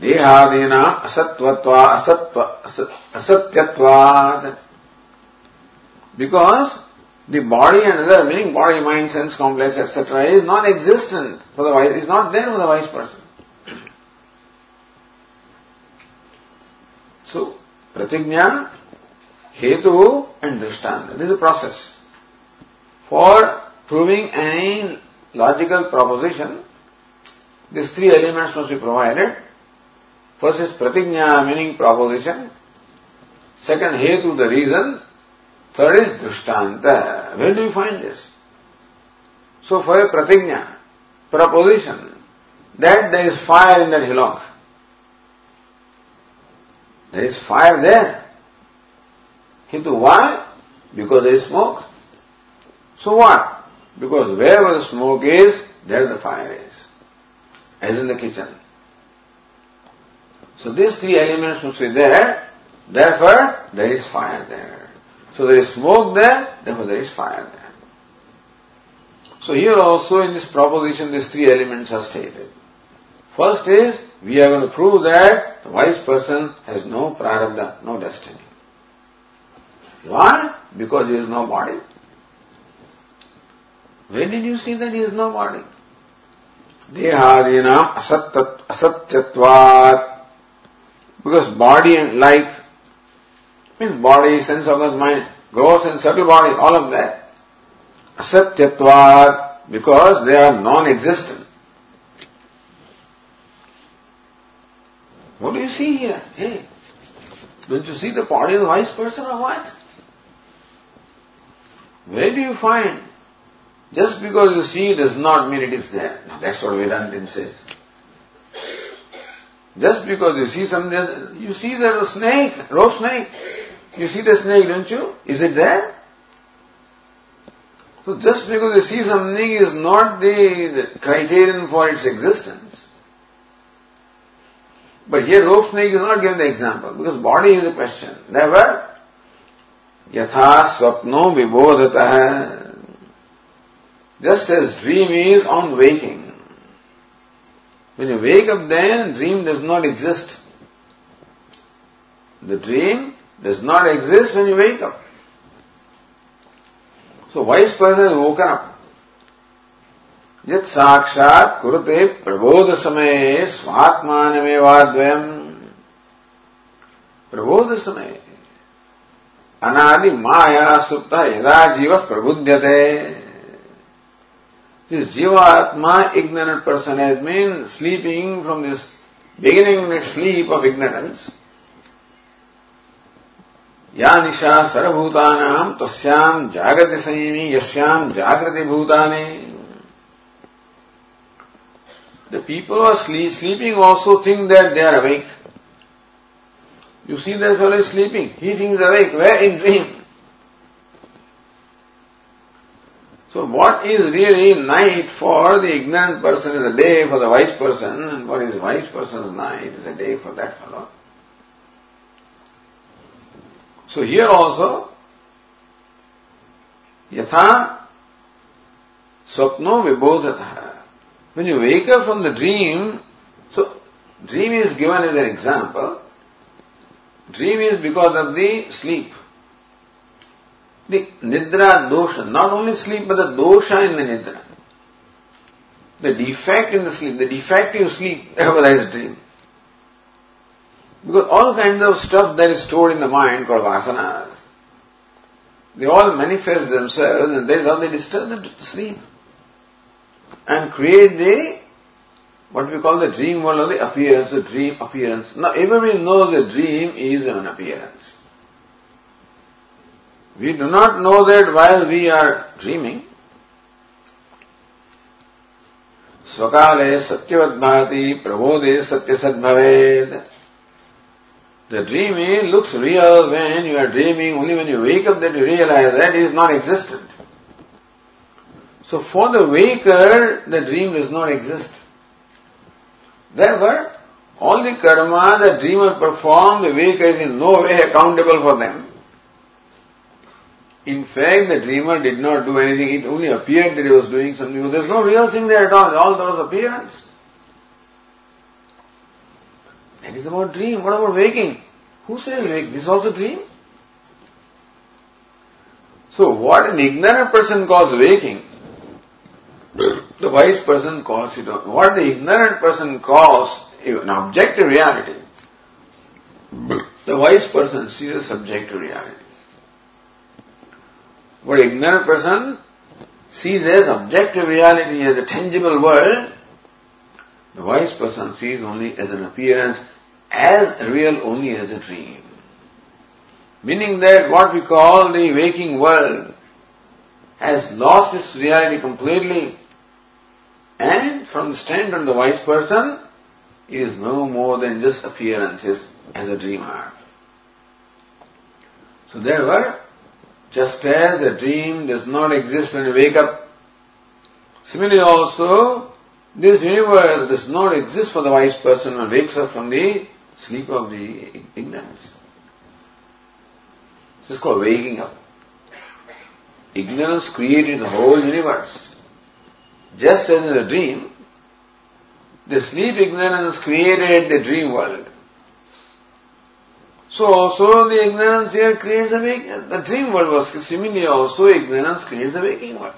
Dehadena asatvatva, asatyatva. Because the body and other, meaning body, mind, sense complex, etc., is non-existent for the wise, is not there for the wise person. So, pratigna, hetu and drishtanta. This is a process for proving any logical proposition. These three elements must be provided. First is pratigna, meaning proposition. Second, hetu, the reason. Third is drishtanta. Where do you find this? So for a pratigna, proposition, that there is fire in that hillock. There is fire there. Hetu, why? Because there is smoke. So what? Because wherever the smoke is, there the fire is. As in the kitchen. So these three elements must be there, therefore there is fire there. So there is smoke there, therefore there is fire there. So here also in this proposition, these three elements are stated. First is, we are going to prove that the wise person has no prarabdha, no destiny. Why? Because he has no body. When did you see that he has no body? Dehadena asatyatvat. Because body and like, means body, sense organs, mind, gross and subtle body, all of that. Asatyatvat, because they are non-existent. What do you see here? Hey, don't you see the body of the wise person or what? Where do you find? Just because you see does not mean it is there. No, that's what Vedanta says. Just because you see something, you see there a snake, rope snake. You see the snake, don't you? Is it there? So just because you see something is not the criterion for its existence. But here rope snake is not given the example, because body is the question. Never. Yatha swapno vibodhatah. Just as dream is on waking. When you wake up then, dream does not exist. The dream does not exist when you wake up. So wise person has woken up. Yat sakshat kurate prabodhasame svatmanamevadvayam. Prabodhasame. Anadi maya supta yada jiva prabuddhyate. This Jiva Atma, ignorant person, has been sleeping from this beginning next sleep of ignorance. Ya nisha sarabhutanam tasyam jagrati sanyami yasyam jagrati bhutane. The people who are sleeping also think that they are awake. You see that fellow is sleeping, he thinks awake, where in dream. So what is really night for the ignorant person is a day for the wise person, and what is wise person's night is a day for that fellow. So here also, yatha swapno vibodhatah. When you wake up from the dream, so dream is given as an example. Dream is because of the sleep. The nidra dosha, not only sleep but the dosha in the nidra. The defect in the sleep, the defective sleep, therefore there is dream. Because all kinds of stuff that is stored in the mind called vasanas, they all manifest themselves and that is how they disturb the sleep and create the, what we call the dream world or the appearance, the dream appearance. Now everybody knows the dream is an appearance. We do not know that while we are dreaming. Svakale satyavadbhati prabodhe satyasadbhaved. The dreaming looks real when you are dreaming. Only when you wake up that you realize that it is non-existent. So for the waker, the dream does not exist. Therefore, all the karma the dreamer performed, the waker is in no way accountable for them. In fact, the dreamer did not do anything. It only appeared that he was doing something. There's no real thing there at all. All that was appearance. That is about dream. What about waking? Who says wake? This is also dream. So what an ignorant person calls waking, the wise person calls it. What the ignorant person calls an objective reality, the wise person sees a subjective reality. What ignorant person sees as objective reality, as a tangible world, the wise person sees only as an appearance, as real only as a dream. Meaning that what we call the waking world has lost its reality completely, and from the standpoint of the wise person, it is no more than just appearances as a dreamer. So therefore, just as a dream does not exist when you wake up, similarly also, this universe does not exist for the wise person who wakes up from the sleep of the ignorance. This is called waking up. Ignorance created the whole universe. Just as in a dream, the sleep ignorance created the dream world. So also the ignorance here creates the dream world. Was similarly also ignorance creates the waking world.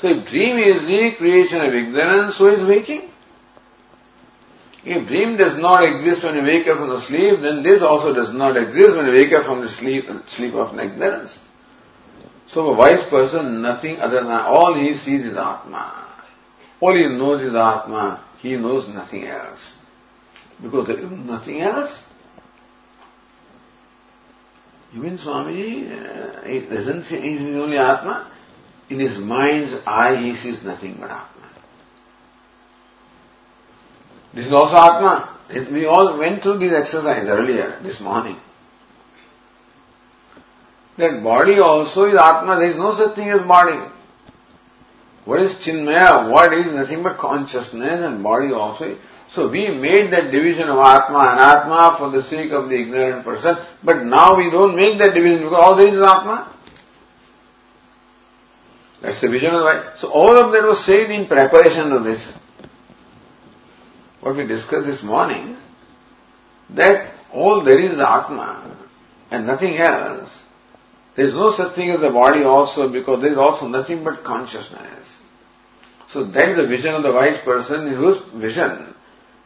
So if dream is the creation of ignorance, so is waking. If dream does not exist when you wake up from the sleep, then this also does not exist when you wake up from the sleep of ignorance. So a wise person, nothing other than all he sees is Atma. All he knows is Atma. He knows nothing else. Because there is nothing else. You mean Swami, he doesn't see, he sees only Atma? In his mind's eye, he sees nothing but Atma. This is also Atma. We all went through this exercise earlier, this morning. That body also is Atma. There is no such thing as body. What is Chinmaya? What is nothing but consciousness, and body also. So we made that division of Atma and Atma for the sake of the ignorant person, but now we don't make that division because all there is Atma. That's the vision of the wise. So all of that was said in preparation of this. What we discussed this morning, that all there is Atma and nothing else. There is no such thing as the body also, because there is also nothing but consciousness. So that is the vision of the wise person, in whose vision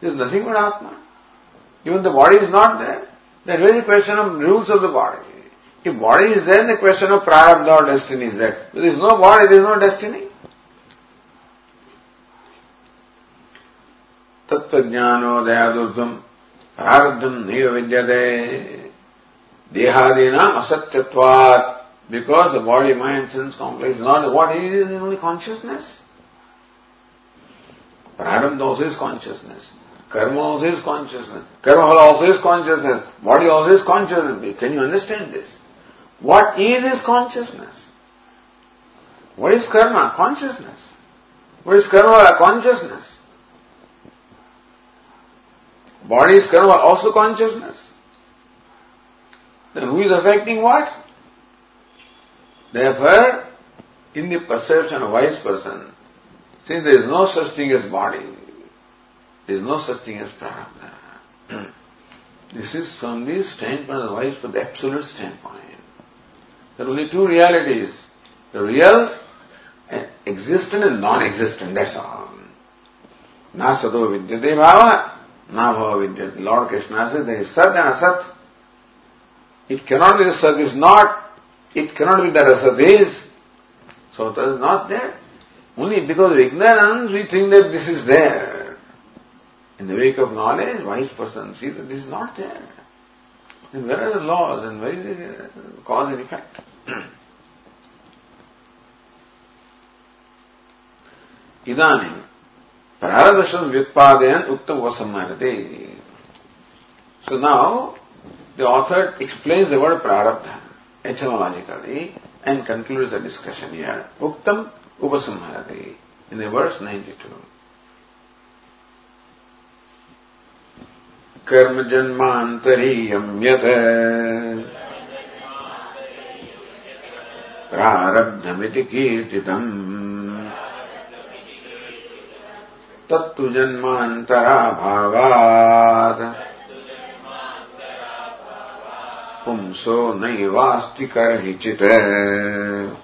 there is nothing but Atma. Even the body is not there. That is the question of rules of the body. If body is there, the question of prarabdha or destiny is there. There is no body, there is no destiny. Tattva-jnano dayadurtam prarabdham neva vidyate dehadena asatyatvat. Because the body, mind, sense complex is not what it is, only consciousness. Prarabdha also is consciousness. Karma also is consciousness. Karma also is consciousness. Body also is consciousness. Can you understand this? What is consciousness? What is karma? Consciousness. What is karma? Consciousness. Body is karma, also consciousness. Then who is affecting what? Therefore, in the perception of wise person, since there is no such thing as body, there is no such thing as prarabdha. This is from the standpoint of the wise, from the absolute standpoint. There are only two realities, the real and existent and non-existent, that's all. Na sato vidyate bhava, na bhava vidyate. Lord Krishna says there is sat and asat. It cannot be that sat is not, it cannot be that asat is. So that is not there. Only because of ignorance we think that this is there. In the wake of knowledge, wise person sees that this is not there. And where are the laws and where is the cause and effect? Idanim prarabdhasam vyutpadeyan uktam vasammarate. So now the author explains the word prarabdha etymologically and concludes the discussion here. Uktam upasammarate in the verse 92. कर्म जन्मांतरीयम् यत् प्रारब्धमिति कीर्तितम् tattu janmantara bhavat pumso naivasti karhichita.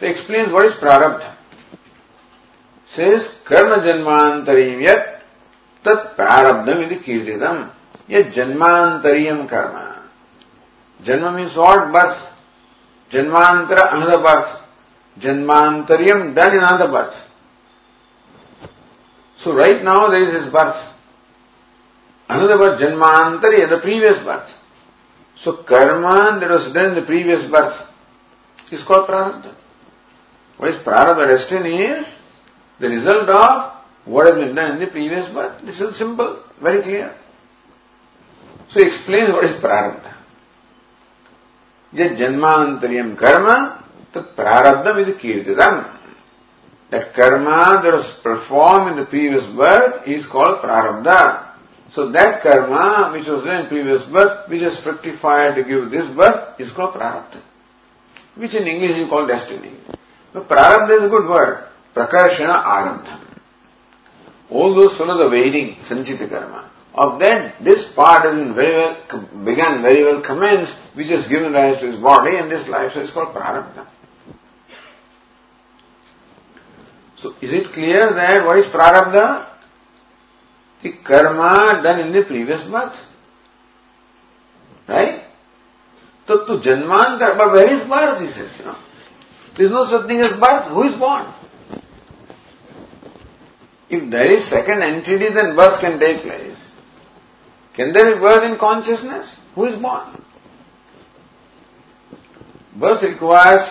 He explains what is prarabdha. Says karma janmantariyam yat tat prarabdham iti kirtitam. Yat janmantariyam karma. Janma means what? Birth. Janmantara, another birth. Janmantariyam, done in another birth. So right now there is his birth. Another birth, janmantariya, the previous birth. So karma that was done in the previous birth is called prarabdha. What is prarabdha? Destiny is the result of what has been done in the previous birth. This is simple, very clear. So he explains what is prarabdha. Yat janmantariyam karma, tat prarabdham iti kirtitam. That karma that was performed in the previous birth is called prarabdha. So that karma which was done in previous birth, which is fructified to give this birth, is called prarabdha. Which in English you call destiny. But prarabdha is a good word. Prakarshana arabdha. All those follow the Vedic sanchita karma. Of that, this part has been very well commenced, which has given rise to his body and this life, so it's called prarabdha. So, is it clear that what is prarabdha? The karma done in the previous birth. Right? So, to janmantara, but where is birth, he says, you know. There is no such thing as birth. Who is born? If there is second entity, then birth can take place. Can there be birth in consciousness? Who is born? Birth requires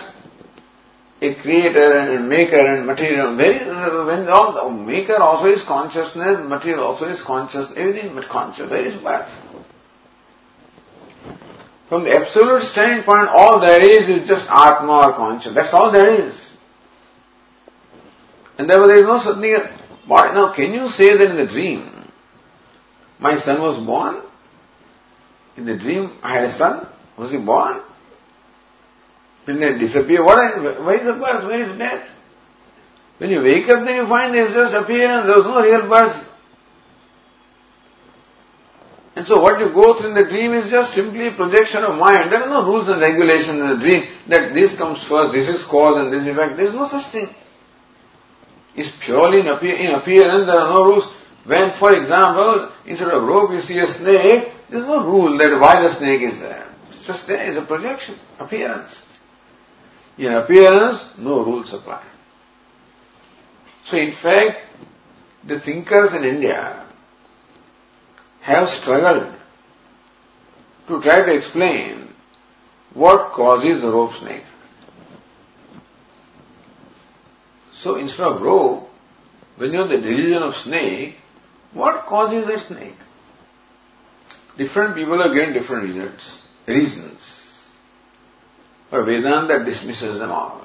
a creator and a maker and material. When all maker also is consciousness, material also is consciousness, everything but conscious. There is birth. From the absolute standpoint, all there is just Atma or consciousness. That's all there is. And therefore there is no such thing as body. Now, can you say that in the dream, my son was born? In the dream, I had a son. Was he born? Didn't it disappear? Where is the birth? Where is death? When you wake up, then you find there is just appearance. There was no real birth. And so what you go through in the dream is just simply projection of mind. There are no rules and regulations in the dream that this comes first, this is cause and this effect. There is no such thing. It's purely in appearance, there are no rules. When, for example, instead of rope you see a snake, there is no rule that why the snake is there. It's just there, it's a projection, appearance. In appearance, no rules apply. So in fact, the thinkers in India have struggled to try to explain what causes the rope snake. So instead of rope, when you have the delusion of snake, what causes that snake? Different people are given different reasons. But Vedanta dismisses them all.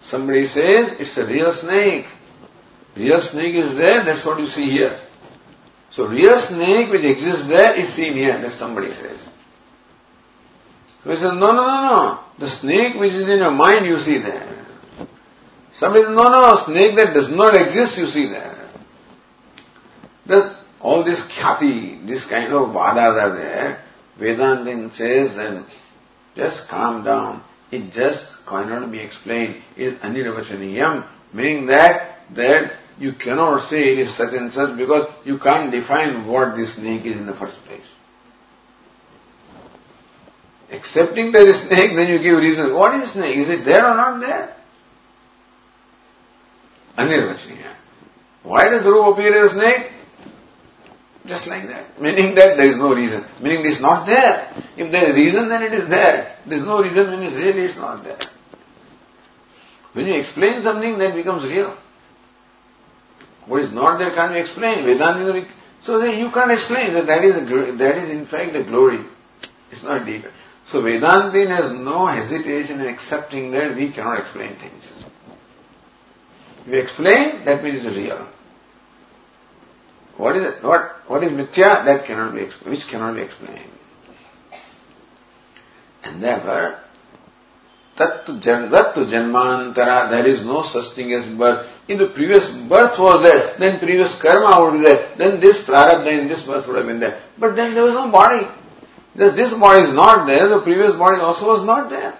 Somebody says, it's a real snake. Real snake is there, that's what you see here. So real snake which exists there is seen here, that somebody says. So he says, no. The snake which is in your mind you see there. Somebody says, no, snake that does not exist you see there. Thus, all this khyati, this kind of vadas are there. Vedanta says, and just calm down. It just cannot be explained. It is anirvachaniyam, meaning that you cannot say it is such and such because you can't define what this snake is in the first place. Accepting there is snake, then you give reason. What is snake? Is it there or not there? Anirvachaniya. Why does rope appear as snake? Just like that. Meaning that there is no reason. Meaning it is not there. If there is reason, then it is there. There is no reason when it is really, it is not there. When you explain something, that becomes real. What is not there can't be explained. Vedanta, so you can't explain that is in fact the glory. It's not deeper. So Vedanta has no hesitation in accepting that we cannot explain things. If we explain, that means it's real. What is it? What is mithya? That cannot be explained, which cannot be explained. And therefore, Tattu janmantara, there is no such thing as birth. If the previous birth was there, then previous karma would be there, then this prarabdha in this birth would have been there. But then there was no body. This body is not there, the previous body also was not there.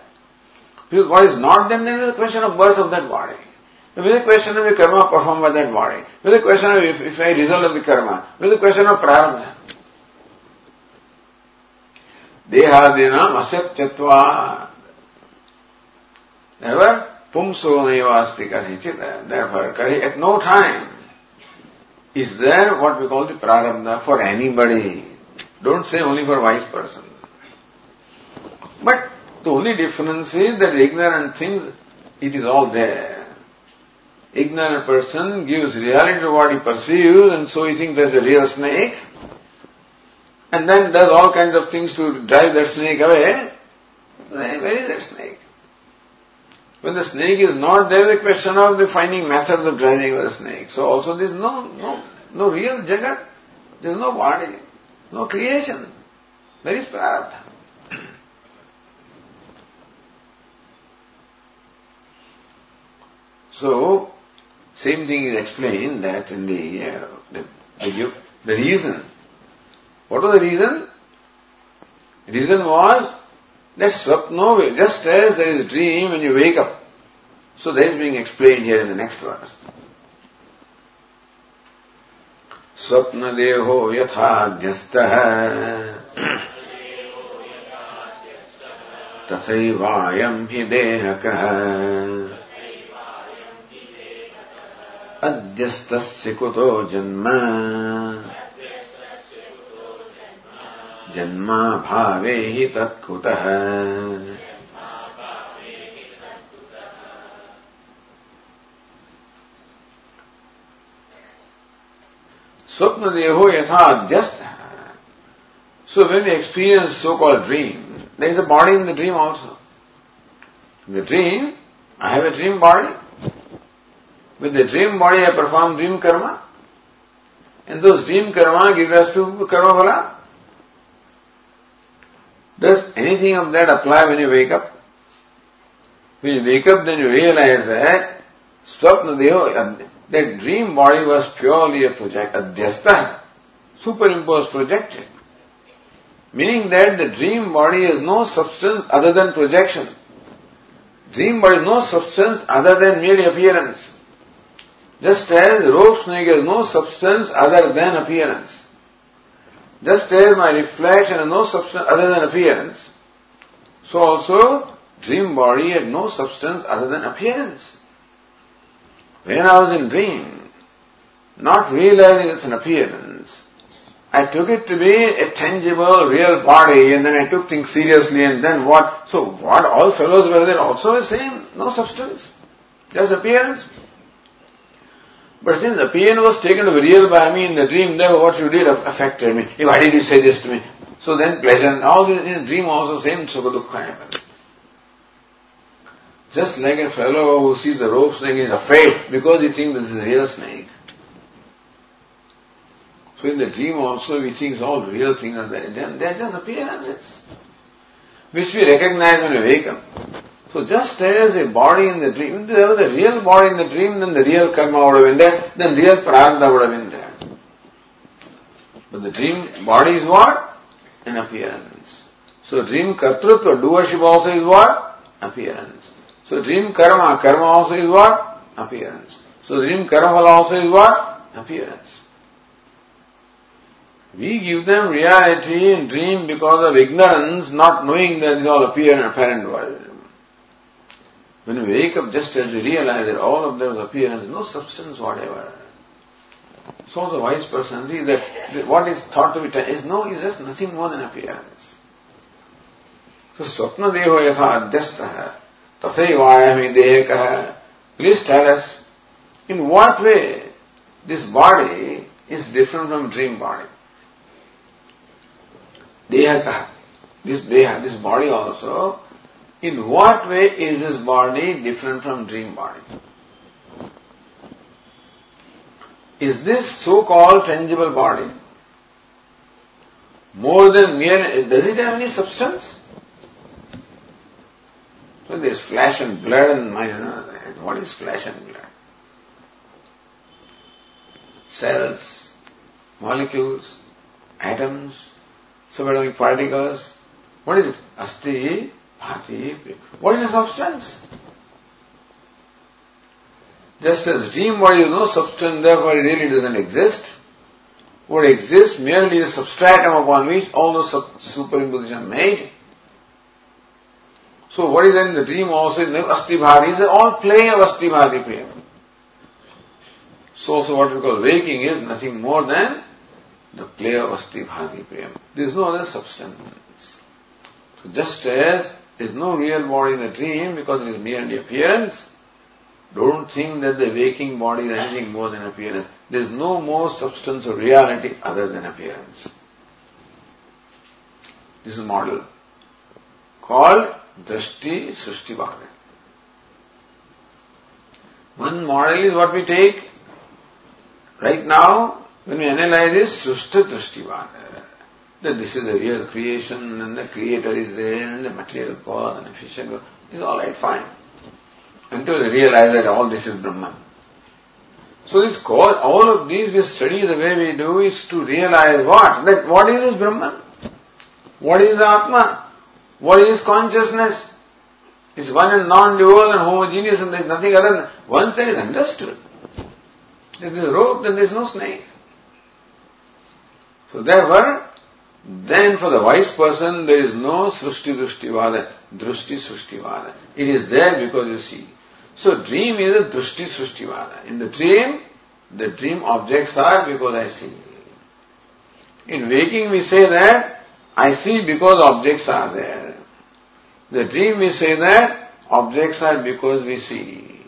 If the body is not there, then there is a question of birth of that body. There is a question of the karma performed by that body. There is a question of if I resolve the karma. There is a question of prarabdha. Dehadena masyat chatva. Therefore, pumso nevasti karichita. Therefore, at no time is there what we call the prarabdha for anybody. Don't say only for wise person. But the only difference is that ignorant things, it is all there. Ignorant person gives reality to what he perceives, and so he thinks there's a real snake, and then does all kinds of things to drive that snake away. Then where is that snake? When the snake is not there, the question of the finding methods of driving the snake. So also there is no real jagat, there is no body, no creation. There is prarabdha. So, same thing is explained that in the reason. What was the reason? Reason was that Swapno, just as there is dream when you wake up. So that is being explained here in the next verse. Swapna deho yatha dhyastah tathaivayam hi dehakah adyastasya kuto janma janma bhavehi tatkutah. Swapna deho yatha adyastah. So when we experience so-called dream, there is a body in the dream also. In the dream, I have a dream body. With the dream body, I perform dream karma. And those dream karma give rise to karma bhala. Does anything of that apply when you wake up? When you wake up, then you realize that Swapna Deho, that dream body was purely a project, adhyastha, superimposed projection. Meaning that the dream body is no substance other than projection. Dream body is no substance other than merely appearance. Just as rope snake is no substance other than appearance. Just as my reflection has no substance other than appearance, so also dream body had no substance other than appearance. When I was in dream, not realizing it's an appearance, I took it to be a tangible, real body, and then I took things seriously, and then what? So what all fellows were there also the same, no substance, just appearance. But since the appearance was taken to be real by me in the dream, therefore what you did affected me. Why did you say this to me? So then pleasant, all this in a dream also same sukha dukkha happens. Just like a fellow who sees the rope snake is afraid because he thinks this is a real snake. So in the dream also we think all real things are there. Then they are just appearances, which we recognize when we wake up. So just as a body in the dream, if there was a real body in the dream, then the real karma would have been there, then real prarabdha would have been there. But the dream body is what? An appearance. So dream kartrutva, doership also is what? Appearance. So dream karma, karma also is what? Appearance. So dream karma also is what? Appearance. We give them reality in dream because of ignorance, not knowing that it's all apparent world. When we wake up, just as we realize that all of them appearance, no substance whatever. So the wise person sees that what is thought to be is just nothing more than appearance. So Swapna Deho Yatha Adyastha Tathayvayami Dehakaha. Please tell us, in what way this body is different from dream body? Dehakaha. This Deha, this body also, in what way is this body different from dream body? Is this so-called tangible body more than mere, does it have any substance? So there is flesh and blood and what is flesh and blood? Cells, molecules, atoms, subatomic particles. What is it? Asti, bhati, what is the substance? Just as dream body is no substance, therefore it really doesn't exist. What exists merely is substratum upon which all those superimpositions are made. So what is in the dream also is asti bhati, is all play of asti bhati play. So also what we call waking is nothing more than the play of asti bhati prema. There is no other substance. So just as there is no real body in the dream because it is merely appearance, don't think that the waking body is anything more than appearance. There is no more substance or reality other than appearance. This is a model called drashti srushtivada. One model is what we take right now. When we analyze this, Srushta Drashtivada, that this is the real creation and the creator is there and the material cause and efficient cause, is alright, fine. Until we realize that all this is Brahman. So this cause, all of these we study, the way we do is to realize what? That what is this Brahman? What is the Atma? What is consciousness? It's one and non-dual and homogeneous and there is nothing other than, once that is understood, if there is a rope then there is no snake. So therefore, then for the wise person there is no srushti-drushtivada, drushti-srushtivada. It is there because you see. So dream is a drushti-srushtivada. In the dream objects are because I see. In waking we say that I see because objects are there. The dream we say that objects are because we see.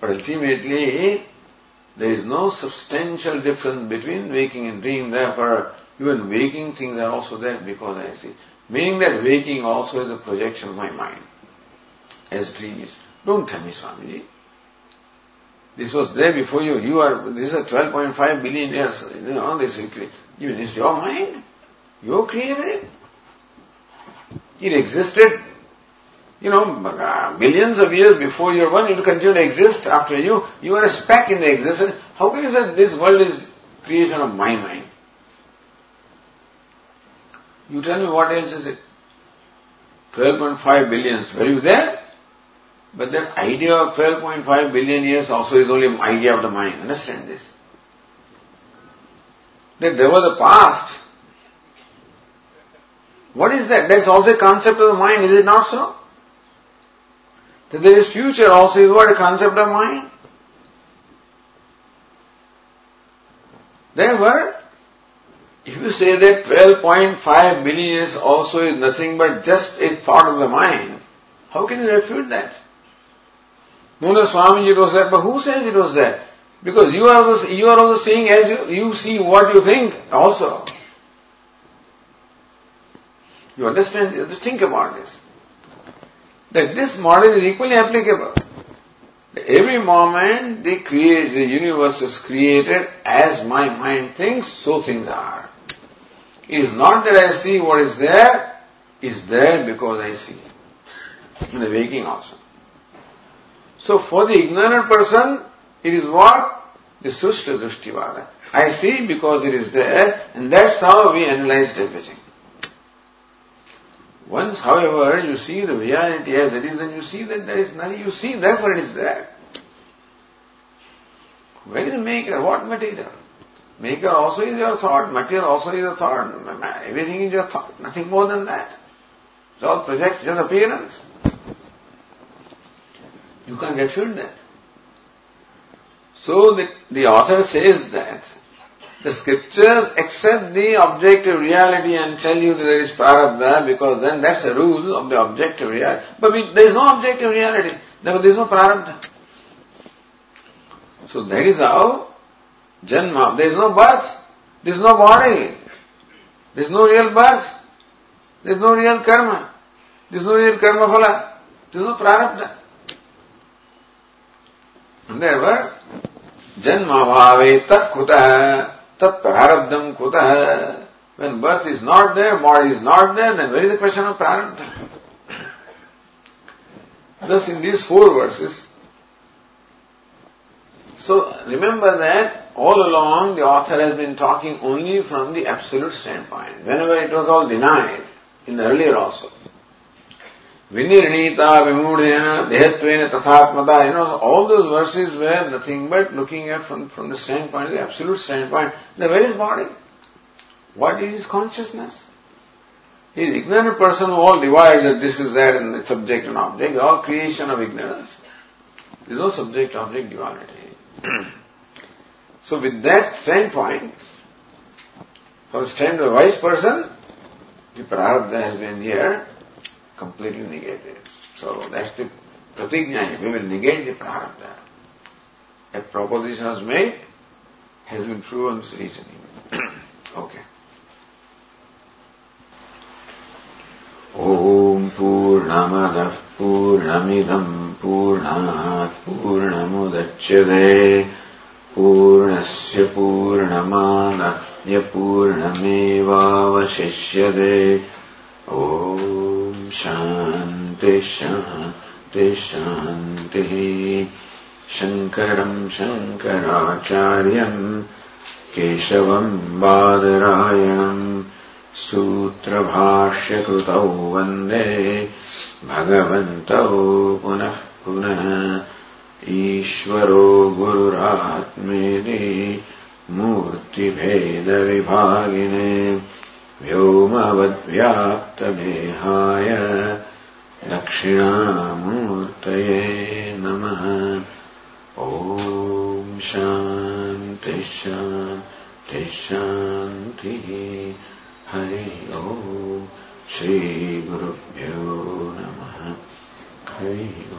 But ultimately, there is no substantial difference between waking and dream, therefore even waking things are also there because I see. Meaning that waking also is a projection of my mind, as dream is. Don't tell me, Swamiji. This was there before you. You are, this is a 12.5 billion years, this is, even it's your mind. You created it. It existed, billions of years before you were born, it will continue to exist after you. You are a speck in the existence. How can you say this world is creation of my mind? You tell me what else is it? 12.5 billion. Were you there? But that idea of 12.5 billion years also is only an idea of the mind. Understand this. That there was a past. What is that? That's also a concept of the mind. Is it not so? That there is future also is what? A concept of mind. Therefore, if you say that 12.5 billion years also is nothing but just a thought of the mind, how can you refute that? No, Swamiji was that, but who says it was that? Because you are also seeing as you see what you think also. You understand? You have to think about this. That this model is equally applicable. Every moment the universe is created as my mind thinks, so things are. It is not that I see what is there, it is there because I see. In the waking also. So for the ignorant person, it is what? The Sushta Drushtivada. I see because it is there, and that's how we analyzed everything. Once, however, you see the reality as it is, then you see that there is nothing. You see, therefore it is there. Where is the maker? What material? Maker also is your thought. Material also is your thought. Everything is your thought. Nothing more than that. It's all project, just appearance. You can't refute that. So the author says that the scriptures accept the objective reality and tell you that there is prarabdha, because then that's the rule of the objective reality. But there is no objective reality, therefore there is no prarabdha. So that is how janma, there is no birth, there is no body, there is no real birth, there is no real karma, there is no real karma phala, there is no prarabdha. And therefore, janma bhave tat kutah. Prarabdham kutah. When birth is not there, body is not there, then where is the question of prarabdha? Thus in these four verses, so remember that all along the author has been talking only from the absolute standpoint. Whenever it was all denied, in the earlier also. Vinirnita, Vimudena, Dehatvena, Tathatmata, all those verses were nothing but looking at from the standpoint, the absolute standpoint. Then where is body? What is his consciousness? He is ignorant person who all divides that this is that and the subject and object, all creation of ignorance. There is no subject-object duality. So with that standpoint, from the standpoint of the wise person, the prarabdha has been here completely negated. So that's the pratigna. We will negate the prarabdha. A proposition was made, has been true on this reasoning. Okay. Om Purnamadav Purnamidam Purnat Purnamudachyate Purnasya Purnamadaya Purnamevavashishyate Om Shanti Shanti Shanti. Shankaram Shankaracharyam Keshavam Badarayanam Sutra Bhashya Krutau Vande Bhagavantau Punah Punah Ishvaro Gururatmedi Murti Bheda Vibhagine Vyomavad Vyapta Dehaya Dakshinamurtaye Namaha. Om Shanti Shanti Shanti. Hari Om Shri Gurubhyo Namaha. Hari